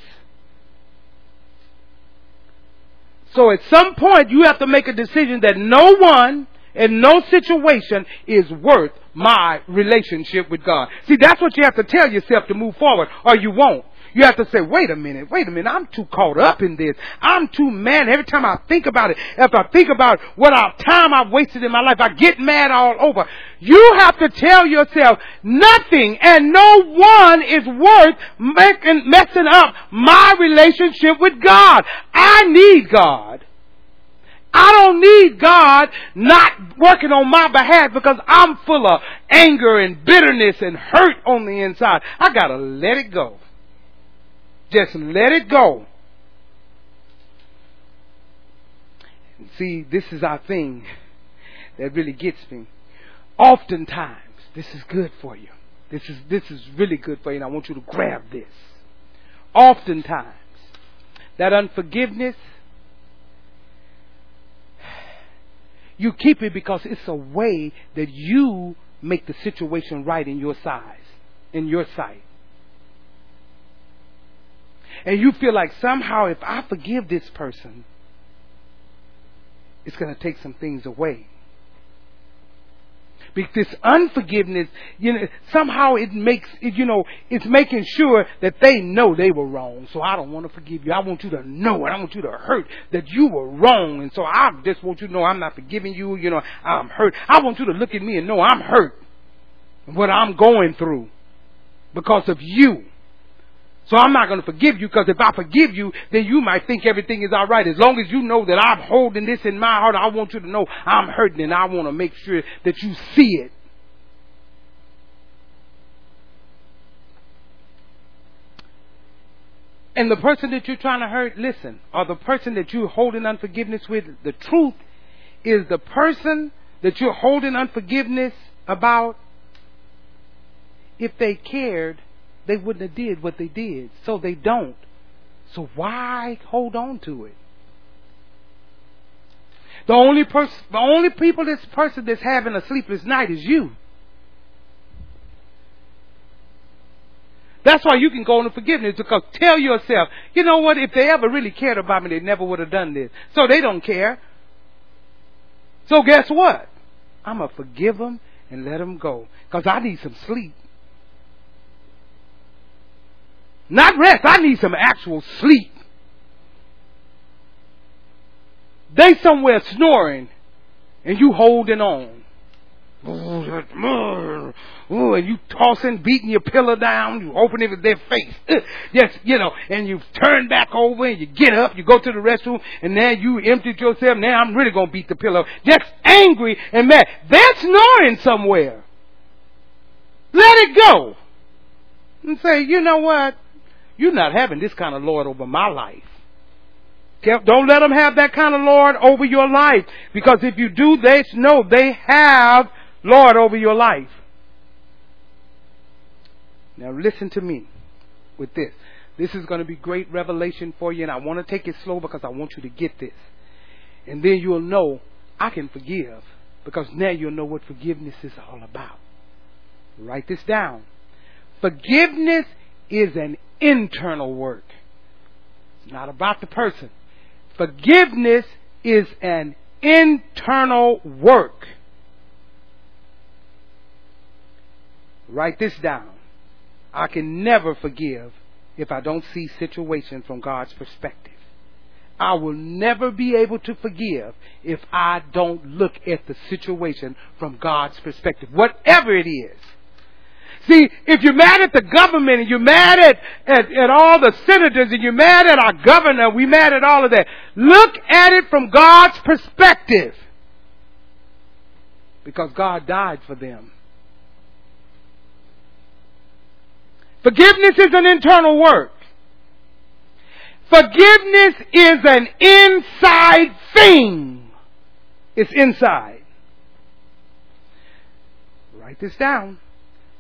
So at some point, you have to make a decision that no one and no situation is worth my relationship with God. See, that's what you have to tell yourself to move forward, or you won't. You have to say, wait a minute, wait a minute, I'm too caught up in this. I'm too mad every time I think about it. If I think about what time I've wasted in my life, I get mad all over. You have to tell yourself nothing and no one is worth messing up my relationship with God. I need God. I don't need God not working on my behalf because I'm full of anger and bitterness and hurt on the inside. I gotta let it go. Just let it go. See, this is our thing that really gets me. Oftentimes, this is good for you. This is this is really good for you, and I want you to grab this. Oftentimes, that unforgiveness, you keep it because it's a way that you make the situation right in your size, in your sight. And you feel like somehow if I forgive this person, it's going to take some things away. Because this unforgiveness, you know, somehow it makes, you know, it's making sure that they know they were wrong. So I don't want to forgive you. I want you to know it. I want you to hurt that you were wrong. And so I just want you to know I'm not forgiving you. You know, I'm hurt. I want you to look at me and know I'm hurt. What I'm going through because of you. So I'm not going to forgive you, because if I forgive you, then you might think everything is all right. As long as you know that I'm holding this in my heart, I want you to know I'm hurting, and I want to make sure that you see it. And the person that you're trying to hurt, listen, or the person that you're holding unforgiveness with, the truth is the person that you're holding unforgiveness about, if they cared, they wouldn't have did what they did. So they don't. So why hold on to it? The only person, the only people, this person that's having a sleepless night is you. That's why you can go into forgiveness, because tell yourself, you know what? If they ever really cared about me, they never would have done this. So they don't care. So guess what? I'm going to forgive them and let them go, because I need some sleep. Not rest. I need some actual sleep. They somewhere snoring and you holding on. Ooh, and you tossing, beating your pillow down. You open it with their face. Yes, you know, and you turn back over and you get up. You go to the restroom and now you emptied yourself. Now I'm really going to beat the pillow. Just angry and mad. They're snoring somewhere. Let it go. And say, you know what? You're not having this kind of Lord over my life. Don't let them have that kind of Lord over your life. Because if you do, they know they have Lord over your life. Now listen to me with this. This is going to be great revelation for you. And I want to take it slow because I want you to get this. And then you'll know I can forgive. Because now you'll know what forgiveness is all about. Write this down. Forgiveness is an internal work. It's not about the person. Forgiveness is an internal work. Write this down. I can never forgive if I don't see situation from God's perspective. I will never be able to forgive if I don't look at the situation from God's perspective. Whatever it is. See, if you're mad at the government and you're mad at, at, at all the senators and you're mad at our governor, we're mad at all of that. Look at it from God's perspective. Because God died for them. Forgiveness is an internal work. Forgiveness is an inside thing. It's inside. Write this down.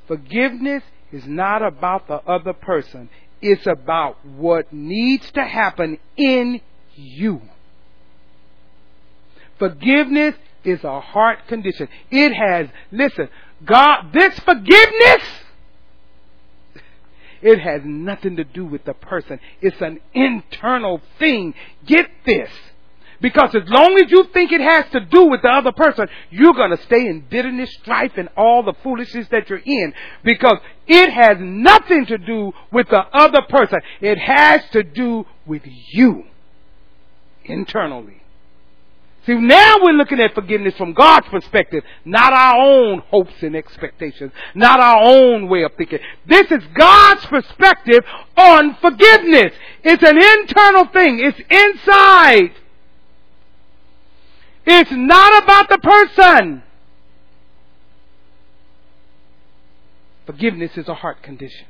Forgiveness is not about the other person. It's about what needs to happen in you. Forgiveness is a heart condition. It has, listen, God, this forgiveness, it has nothing to do with the person. It's an internal thing. Get this. Because as long as you think it has to do with the other person, you're going to stay in bitterness, strife, and all the foolishness that you're in. Because it has nothing to do with the other person. It has to do with you internally. See, now we're looking at forgiveness from God's perspective, not our own hopes and expectations, not our own way of thinking. This is God's perspective on forgiveness. It's an internal thing. It's inside. It's not about the person. Forgiveness is a heart condition.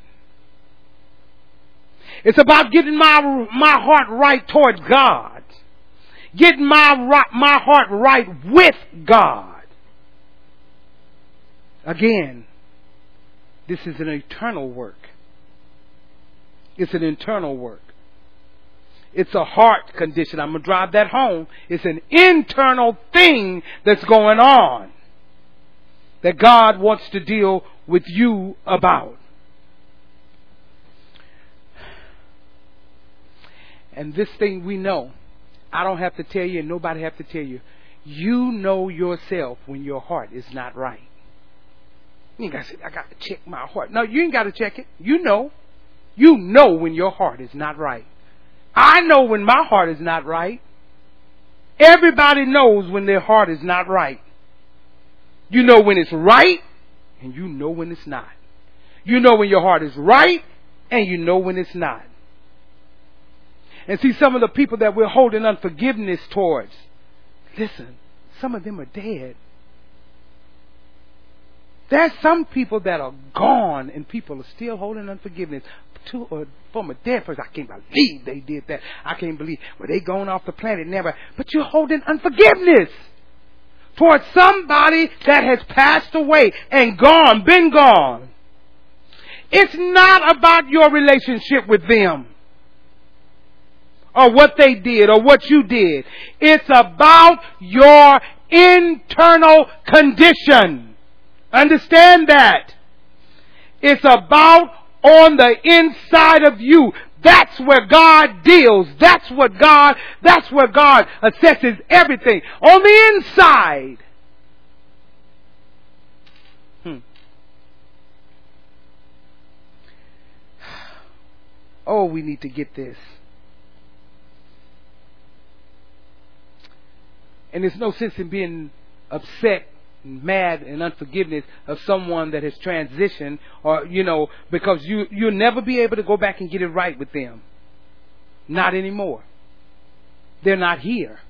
It's about getting my my heart right toward God. Getting my, my heart right with God. Again, this is an eternal work. It's an internal work. It's a heart condition. I'm going to drive that home. It's an internal thing that's going on that God wants to deal with you about. And this thing we know, I don't have to tell you and nobody have to tell you. You know yourself when your heart is not right. You ain't got to say, I got to check my heart. No, you ain't got to check it. You know. You know when your heart is not right. I know when my heart is not right. Everybody knows when their heart is not right. You know when it's right and you know when it's not. You know when your heart is right and you know when it's not. And see, some of the people that we're holding unforgiveness towards, listen, some of them are dead. There's some people that are gone and people are still holding unforgiveness to a former dead person. I can't believe they did that. I can't believe, well, they gone off the planet never. But you're holding unforgiveness towards somebody that has passed away and gone, been gone. It's not about your relationship with them or what they did or what you did. It's about your internal condition. Understand that. It's about on the inside of you. That's where God deals. That's what God, that's where God assesses everything. On the inside. Hmm. Oh, we need to get this. And there's no sense in being upset, mad and unforgiveness of someone that has transitioned, or you know, because you you'll never be able to go back and get it right with them. Not anymore. They're not here.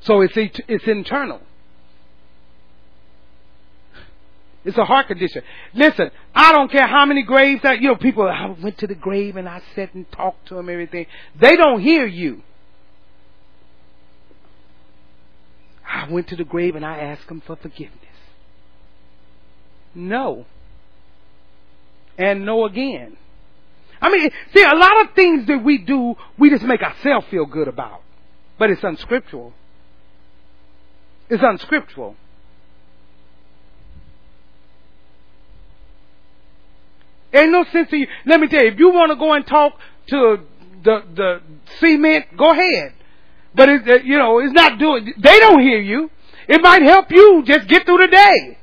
So it's it's internal. It's a heart condition. Listen, I don't care how many graves that you know people. I went to the grave and I sat and talked to them. Everything, they don't hear you. I went to the grave and I asked him for forgiveness. No. And no again. I mean, see, a lot of things that we do, we just make ourselves feel good about. But it's unscriptural. It's unscriptural. Ain't no sense to you. Let me tell you, if you want to go and talk to the, the cement, go ahead. But, it, you know, it's not doing... They don't hear you. It might help you just get through the day.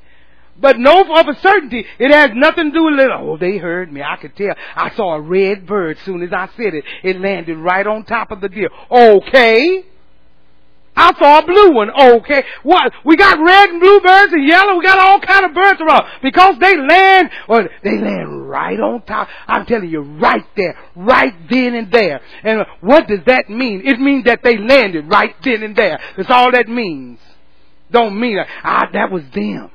But no of a certainty. It has nothing to do with... Oh, they heard me. I could tell. I saw a red bird soon as I said it. It landed right on top of the deer. Okay. I saw a blue one. Okay. What? We got red and blue birds and yellow. We got all kind of birds around. Because they land... Or they land right on top. I'm telling you, right there. Right then and there. And what does that mean? It means that they landed right then and there. That's all that means. Don't mean that. Ah, that was them.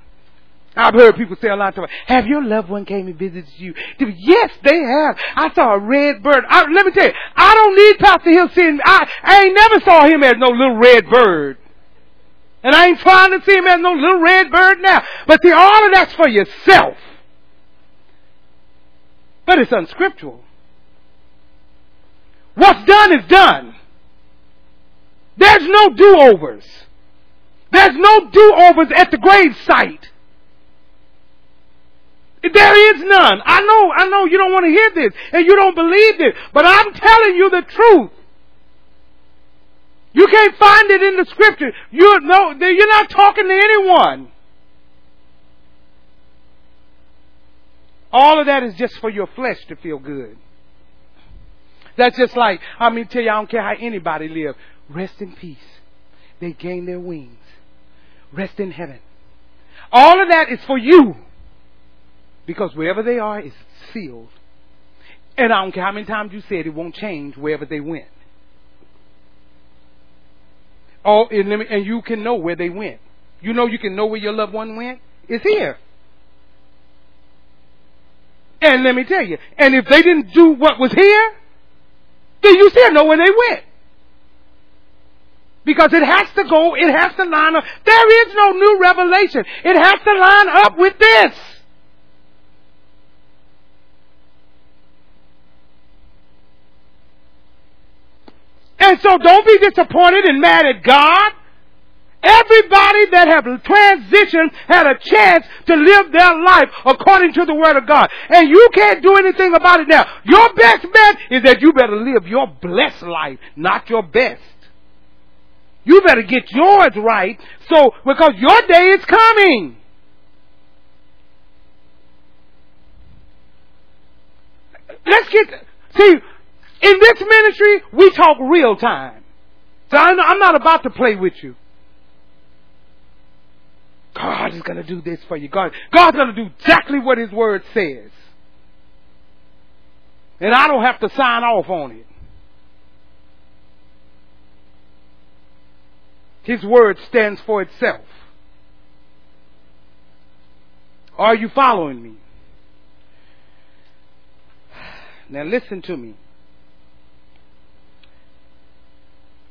I've heard people say a lot of times, have your loved one came and visited you? Yes, they have. I saw a red bird. I, let me tell you, I don't need Pastor Hill seeing, I, I ain't never saw him as no little red bird. And I ain't trying to see him as no little red bird now. But see, all of that's for yourself. But it's unscriptural. What's done is done. There's no do-overs. There's no do-overs at the grave site. There is none. I know, I know you don't want to hear this and you don't believe this, but I'm telling you the truth. You can't find it in the scripture. You're, no, you're not talking to anyone. All of that is just for your flesh to feel good. That's just like, I mean, tell you, I don't care how anybody live. Rest in peace. They gain their wings. Rest in heaven. All of that is for you. Because wherever they are is sealed. And I don't care how many times you said it won't change wherever they went. Oh, and you can know where they went. You know you can know where your loved one went? It's here. And let me tell you, and if they didn't do what was here, then you still know where they went. because it has to go, it has to line up. There is no new revelation. It has to line up with this. And so don't be disappointed and mad at God. Everybody that have transitioned had a chance to live their life according to the Word of God. And you can't do anything about it now. Your best bet is that you better live your blessed life, not your best. You better get yours right, so because your day is coming. Let's get... See, in this ministry, we talk real time. So I'm not about to play with you. God is going to do this for you. God, God's going to do exactly what His Word says. And I don't have to sign off on it. His Word stands for itself. Are you following me? Now listen to me.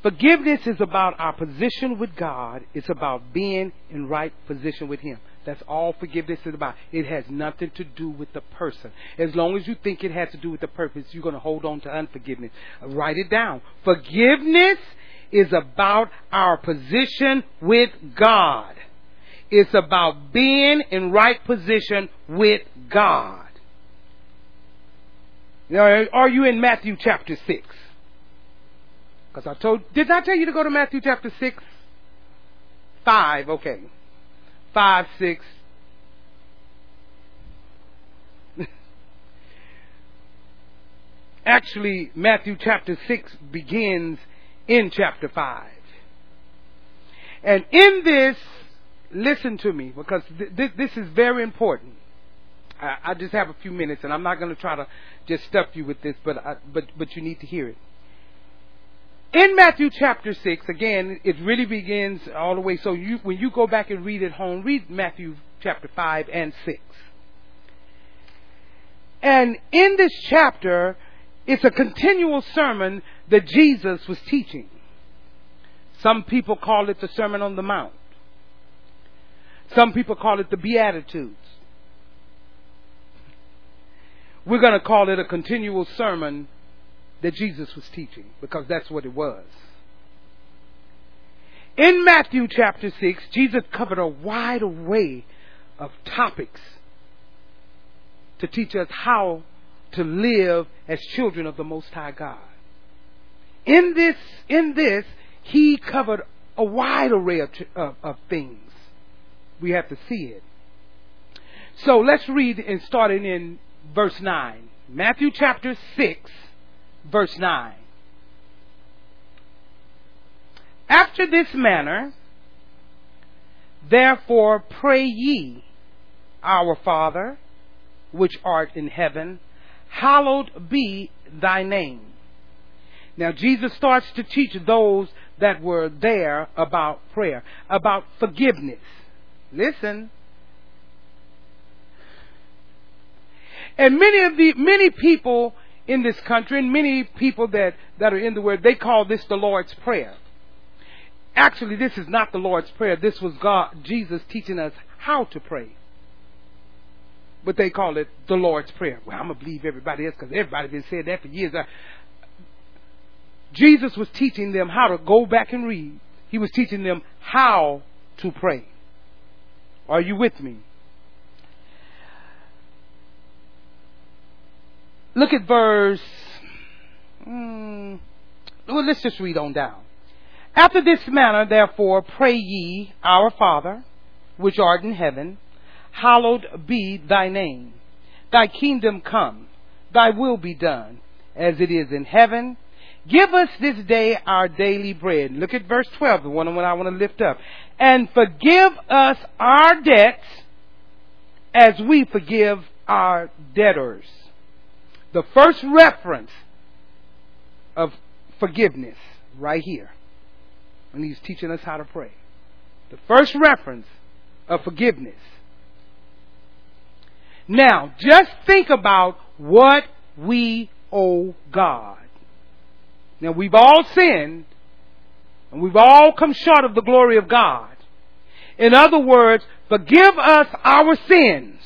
Forgiveness is about our position with God. It's about being in right position with Him. That's all forgiveness is about. It has nothing to do with the person. As long as you think it has to do with the purpose, you're going to hold on to unforgiveness. Write it down. Forgiveness is about our position with God. It's about being in right position with God. Now, are you in Matthew chapter six? Because I told, did I tell you to go to Matthew chapter six? five, okay. five, six. Actually, Matthew chapter six begins in chapter five. And in this, listen to me, because th- th- this is very important. I-, I just have a few minutes, and I'm not going to try to just stuff you with this, but I, but but you need to hear it. In Matthew chapter six, again, it really begins all the way. So you, when you go back and read at home, read Matthew chapter five and six. And in this chapter, it's a continual sermon that Jesus was teaching. Some people call it the Sermon on the Mount. Some people call it the Beatitudes. We're going to call it a continual sermon that Jesus was teaching, because that's what it was. In Matthew chapter six, Jesus covered a wide array of topics to teach us how to live as children of the Most High God. In this, in this, He covered a wide array of, of, of things. We have to see it. So let's read, and starting in verse nine, Matthew chapter six. Verse nine. After this manner, therefore pray ye, Our Father, which art in heaven, hallowed be thy name. Now Jesus starts to teach those that were there about prayer, about forgiveness. Listen. And many of the many people in this country, and many people that, that are in the Word, they call this the Lord's Prayer. Actually, this is not the Lord's Prayer. This was God, Jesus teaching us how to pray. But they call it the Lord's Prayer. Well, I'm going to believe everybody else because everybody's been saying that for years. I, Jesus was teaching them how to go back and read. He was teaching them how to pray. Are you with me? Look at verse, mm, well, let's just read on down. After this manner, therefore, pray ye, Our Father, which art in heaven, hallowed be thy name. Thy kingdom come, thy will be done, as it is in heaven. Give us this day our daily bread. Look at verse twelve, the one I want to lift up. And forgive us our debts as we forgive our debtors. The first reference of forgiveness right here. And He's teaching us how to pray. The first reference of forgiveness. Now, just think about what we owe God. Now, we've all sinned, And we've all come short of the glory of God. In other words, forgive us our sins.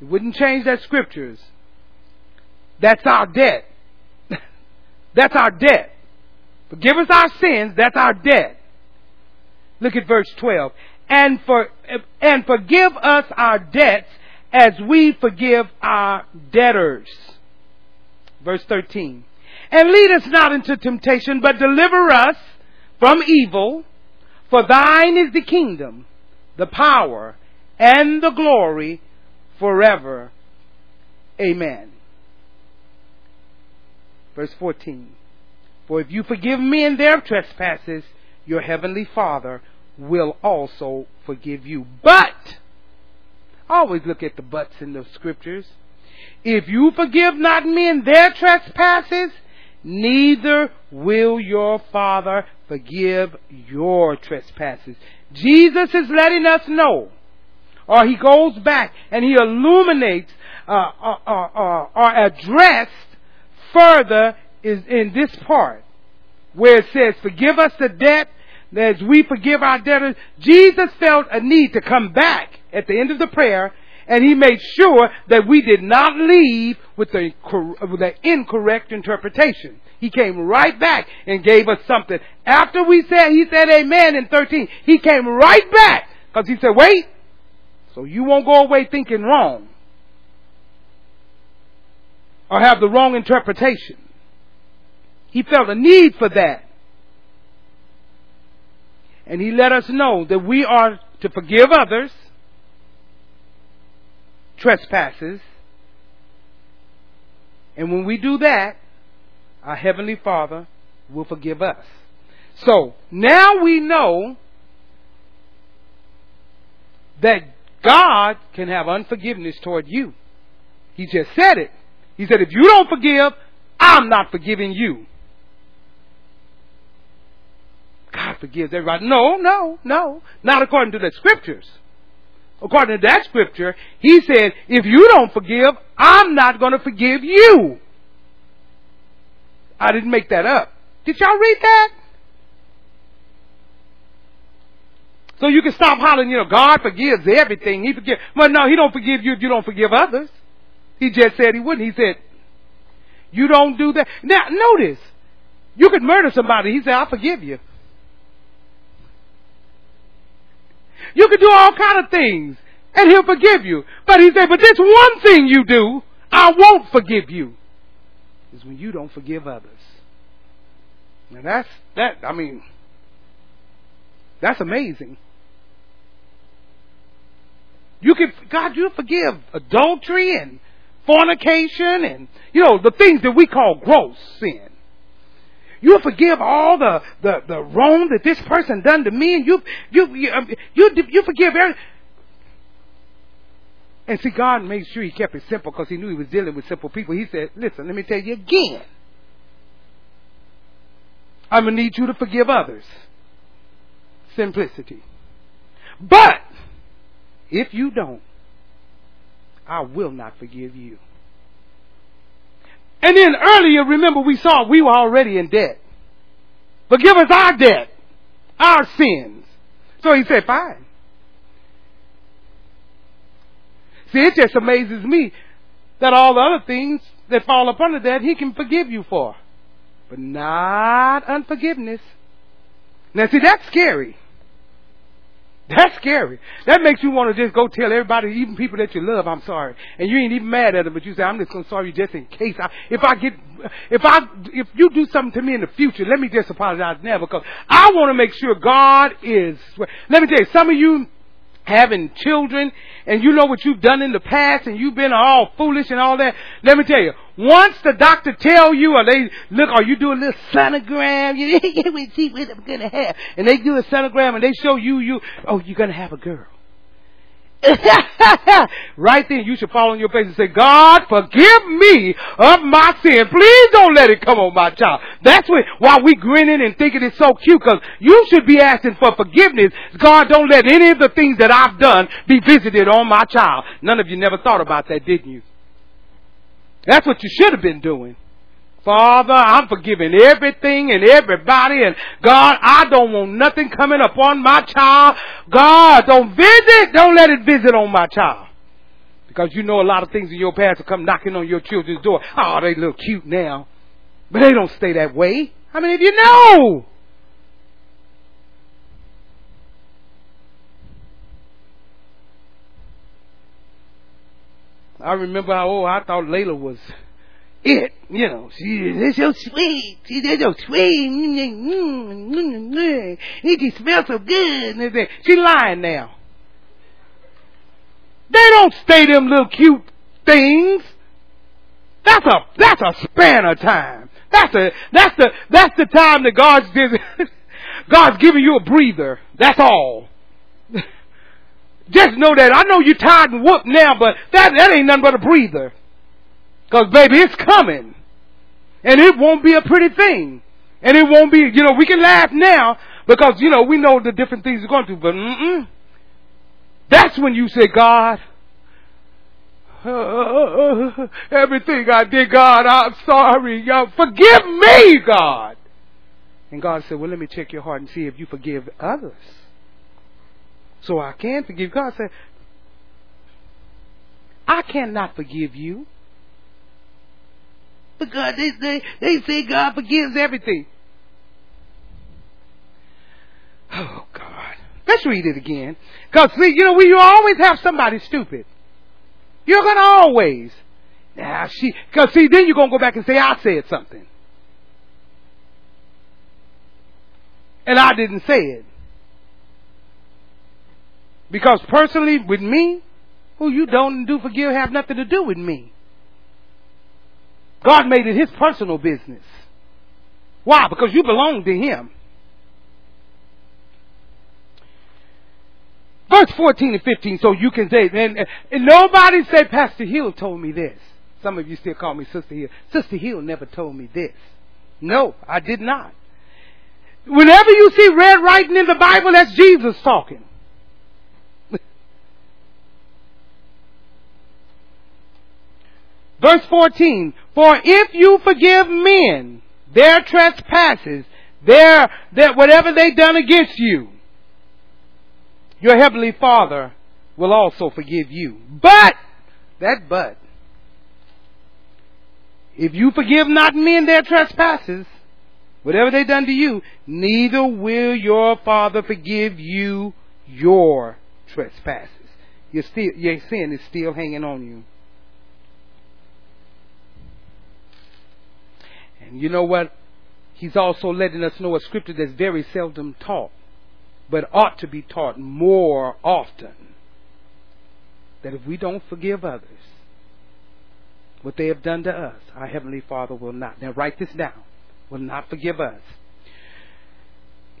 It wouldn't change that scriptures. That's our debt. That's our debt. Forgive us our sins. That's our debt. Look at verse twelve. And for and forgive us our debts as we forgive our debtors. Verse thirteen. And lead us not into temptation, but deliver us from evil. For thine is the kingdom, the power, and the glory forever. Amen. Verse fourteen. For if you forgive men their trespasses, your heavenly Father will also forgive you. But, I always look at the buts in the scriptures. If you forgive not men their trespasses, neither will your Father forgive your trespasses. Jesus is letting us know, or he goes back and he illuminates uh, uh, uh, uh, or addressed further is in this part where it says, forgive us the debt as we forgive our debtors. Jesus felt a need to come back at the end of the prayer, and he made sure that we did not leave with the, with the incorrect interpretation. He came right back and gave us something. After we said, he said amen in thirteen, he came right back because he said, wait, so you won't go away thinking wrong or have the wrong interpretation. He felt a need for that. And he let us know that we are to forgive others trespasses. And when we do that, our Heavenly Father will forgive us. So now we know that God can have unforgiveness toward you. He just said it. He said, if you don't forgive, I'm not forgiving you. God forgives everybody. No, no, no. Not according to the scriptures. According to that scripture, he said, if you don't forgive, I'm not going to forgive you. I didn't make that up. Did y'all read that? So you can stop hollering, you know, God forgives everything. He forgives. Well, no, he don't forgive you if you don't forgive others. He just said he wouldn't. He said, you don't do that. Now, notice, you could murder somebody. He said, I forgive you. You could do all kind of things, and he'll forgive you. But he said, but this one thing you do, I won't forgive you, is when you don't forgive others. Now that's, that, I mean, that's amazing. You can, God, you forgive adultery and fornication and, you know, the things that we call gross sin. You'll forgive all the, the, the wrong that this person done to me, and you you you you, you forgive everything. And see, God made sure he kept it simple because he knew he was dealing with simple people. He said, listen, let me tell you again. I'm going to need you to forgive others. Simplicity. But if you don't, I will not forgive you. And then earlier, remember, we saw we were already in debt. Forgive us our debt, our sins. So he said, fine. See, it just amazes me that all the other things that fall upon the debt, he can forgive you for. But not unforgiveness. Now, see, that's scary. That's scary. That makes you want to just go tell everybody, even people that you love, I'm sorry. And you ain't even mad at them, but you say, I'm just going to sorry you just in case. I, if I get, if I, if you do something to me in the future, let me just apologize now because I want to make sure God is, let me tell you, some of you having children and you know what you've done in the past and you've been all foolish and all that. Let me tell you, once the doctor tell you or they look, or you do a little sonogram, you we see what I'm going to have. And they do a sonogram and they show you, you, oh, you're going to have a girl. Right then you should fall on your face and say, God, forgive me of my sin. Please don't let it come on my child. That's what, why we grinning and thinking it's so cute, because you should be asking for forgiveness. God, don't let any of the things that I've done be visited on my child. None of you never thought about that, didn't you? That's what you should have been doing. Father, I'm forgiving everything and everybody, and God, I don't want nothing coming upon my child. God, don't visit, don't let it visit on my child. Because you know a lot of things in your past will come knocking on your children's door. Oh, they look cute now. But they don't stay that way. How many of you know? I remember how old I thought Layla was. It, you know, she, they're so sweet. She, they're so sweet. They just smell so good. She's lying now. They don't stay them little cute things. That's a that's a span of time. That's a that's the that's the time that God's God's giving you a breather. That's all. Just know that. I know you're tired and whooped now, but that that ain't nothing but a breather. Because, baby, it's coming. And it won't be a pretty thing. And it won't be, you know, we can laugh now because, you know, we know the different things we're going through. But, mm-mm. That's when you say, God, uh, everything I did, God, I'm sorry. God, forgive me, God. And God said, well, let me check your heart and see if you forgive others. So I can forgive. God said, I cannot forgive you. But God, they say, they say God forgives everything. Oh, God. Let's read it again. Because, see, you know, we you always have somebody stupid. You're going to always. Now, she, because, see, then you're going to go back and say, I said something. And I didn't say it. Because personally, with me, who you don't do forgive have nothing to do with me. God made it his personal business. Why? Because you belong to him. Verse fourteen and fifteen, so you can say, and, and nobody say, Pastor Hill told me this. Some of you still call me Sister Hill. Sister Hill never told me this. No, I did not. Whenever you see red writing in the Bible, that's Jesus talking. Verse fourteen, for if you forgive men their trespasses, their, their whatever they done against you, your heavenly Father will also forgive you. But, that but, if you forgive not men their trespasses, whatever they done to you, neither will your Father forgive you your trespasses. Your, still, your sin is still hanging on you. And you know what? He's also letting us know a scripture that's very seldom taught, but ought to be taught more often. That if we don't forgive others, what they have done to us, our Heavenly Father will not. Now write this down. Will not forgive us.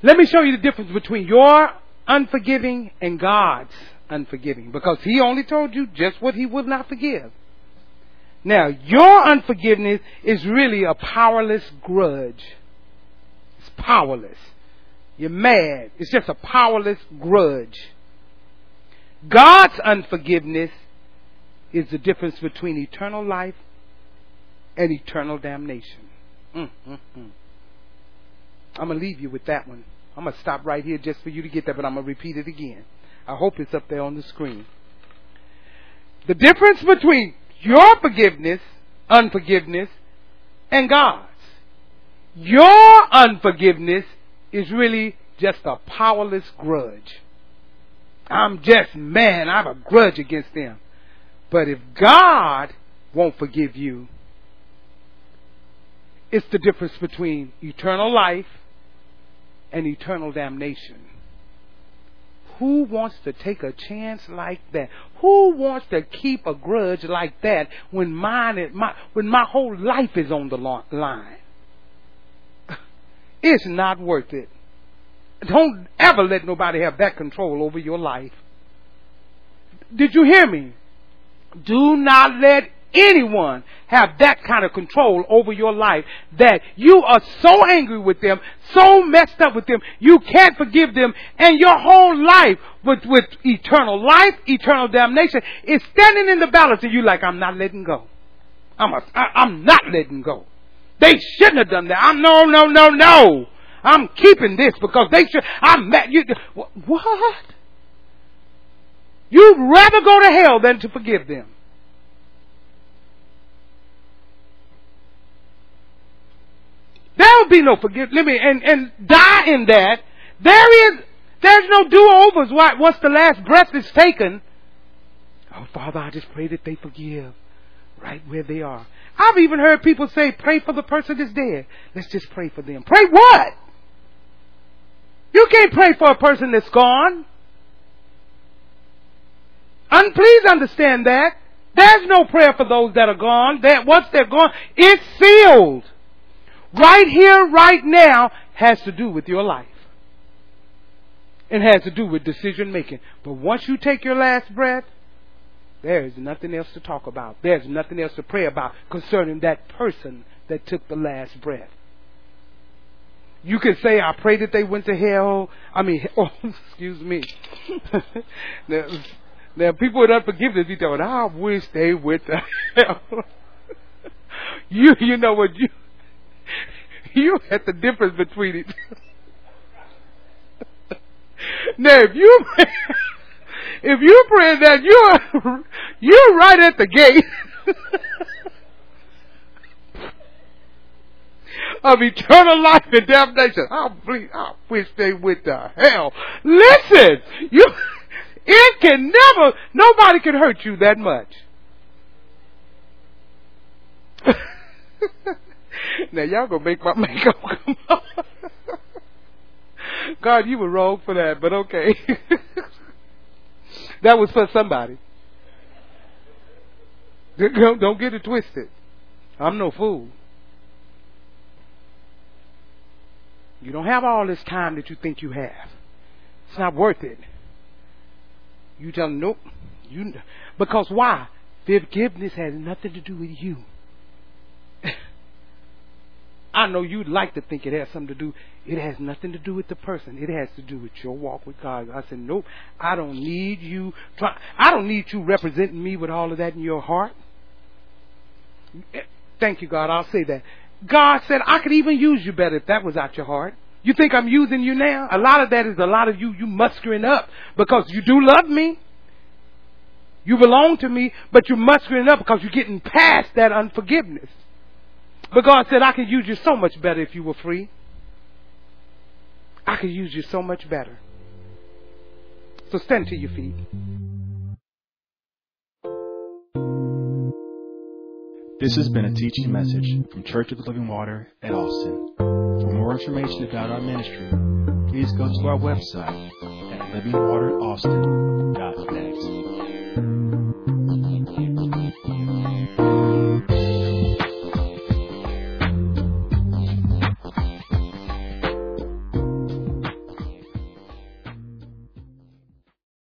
Let me show you the difference between your unforgiving and God's unforgiving. Because he only told you just what he will not forgive. Now, your unforgiveness is really a powerless grudge. It's powerless. You're mad. It's just a powerless grudge. God's unforgiveness is the difference between eternal life and eternal damnation. Mm, mm, mm. I'm going to leave you with that one. I'm going to stop right here just for you to get that, but I'm going to repeat it again. I hope it's up there on the screen. The difference between your forgiveness, unforgiveness, and God's. Your unforgiveness is really just a powerless grudge. I'm just mad. I have a grudge against them. But if God won't forgive you, it's the difference between eternal life and eternal damnation. Who wants to take a chance like that? Who wants to keep a grudge like that when mine is my when my whole life is on the line? It's not worth it. Don't ever let nobody have that control over your life. Did you hear me? Do not let anyone have that kind of control over your life that you are so angry with them, so messed up with them, you can't forgive them, and your whole life with, with eternal life, eternal damnation is standing in the balance, and you're like, I'm not letting go. I'm a, I, I'm not letting go. They shouldn't have done that. I'm no, no, no, no. I'm keeping this because they should. I'm mad. You, what? You'd rather go to hell than to forgive them. There will be no forgiveness. Let me and, and die in that. There is there's no do-overs once the last breath is taken. Oh, Father, I just pray that they forgive right where they are. I've even heard people say, pray for the person that's dead. Let's just pray for them. Pray what? You can't pray for a person that's gone. And please understand that. There's no prayer for those that are gone. That once they're gone, it's sealed. Right here, right now, has to do with your life. It has to do with decision making. But once you take your last breath, there is nothing else to talk about. There's nothing else to pray about concerning that person that took the last breath. You can say, I pray that they went to hell. I mean, oh, excuse me. now, now, people with unforgiveness be telling, I wish they went to hell. you, you know what you... You had the difference between it. Now, if you if you pray that you're you're right at the gate of eternal life and damnation. I please, I wish they went to hell. Listen, you it can never. Nobody can hurt you that much. Now, y'all gonna make my makeup come on. God, you were wrong for that, but okay. That was for somebody. Don't get it twisted. I'm no fool. You don't have all this time that you think you have. It's not worth it. You tell them, nope. You, because why? Forgiveness has nothing to do with you. I know you'd like to think it has something to do. It has nothing to do with the person. It has to do with your walk with God. I said, nope, I don't need you. Try, I don't need you representing me with all of that in your heart. Thank you, God. I'll say that. God said, I could even use you better if that was out your heart. You think I'm using you now? A lot of that is a lot of you, you mustering up because you do love me. You belong to me, but you're mustering up because you're getting past that unforgiveness. But God said, I could use you so much better if you were free. I could use you so much better. So stand to your feet. This has been a teaching message from Church of the Living Water at Austin. For more information about our ministry, please go to our website at living water austin dot net.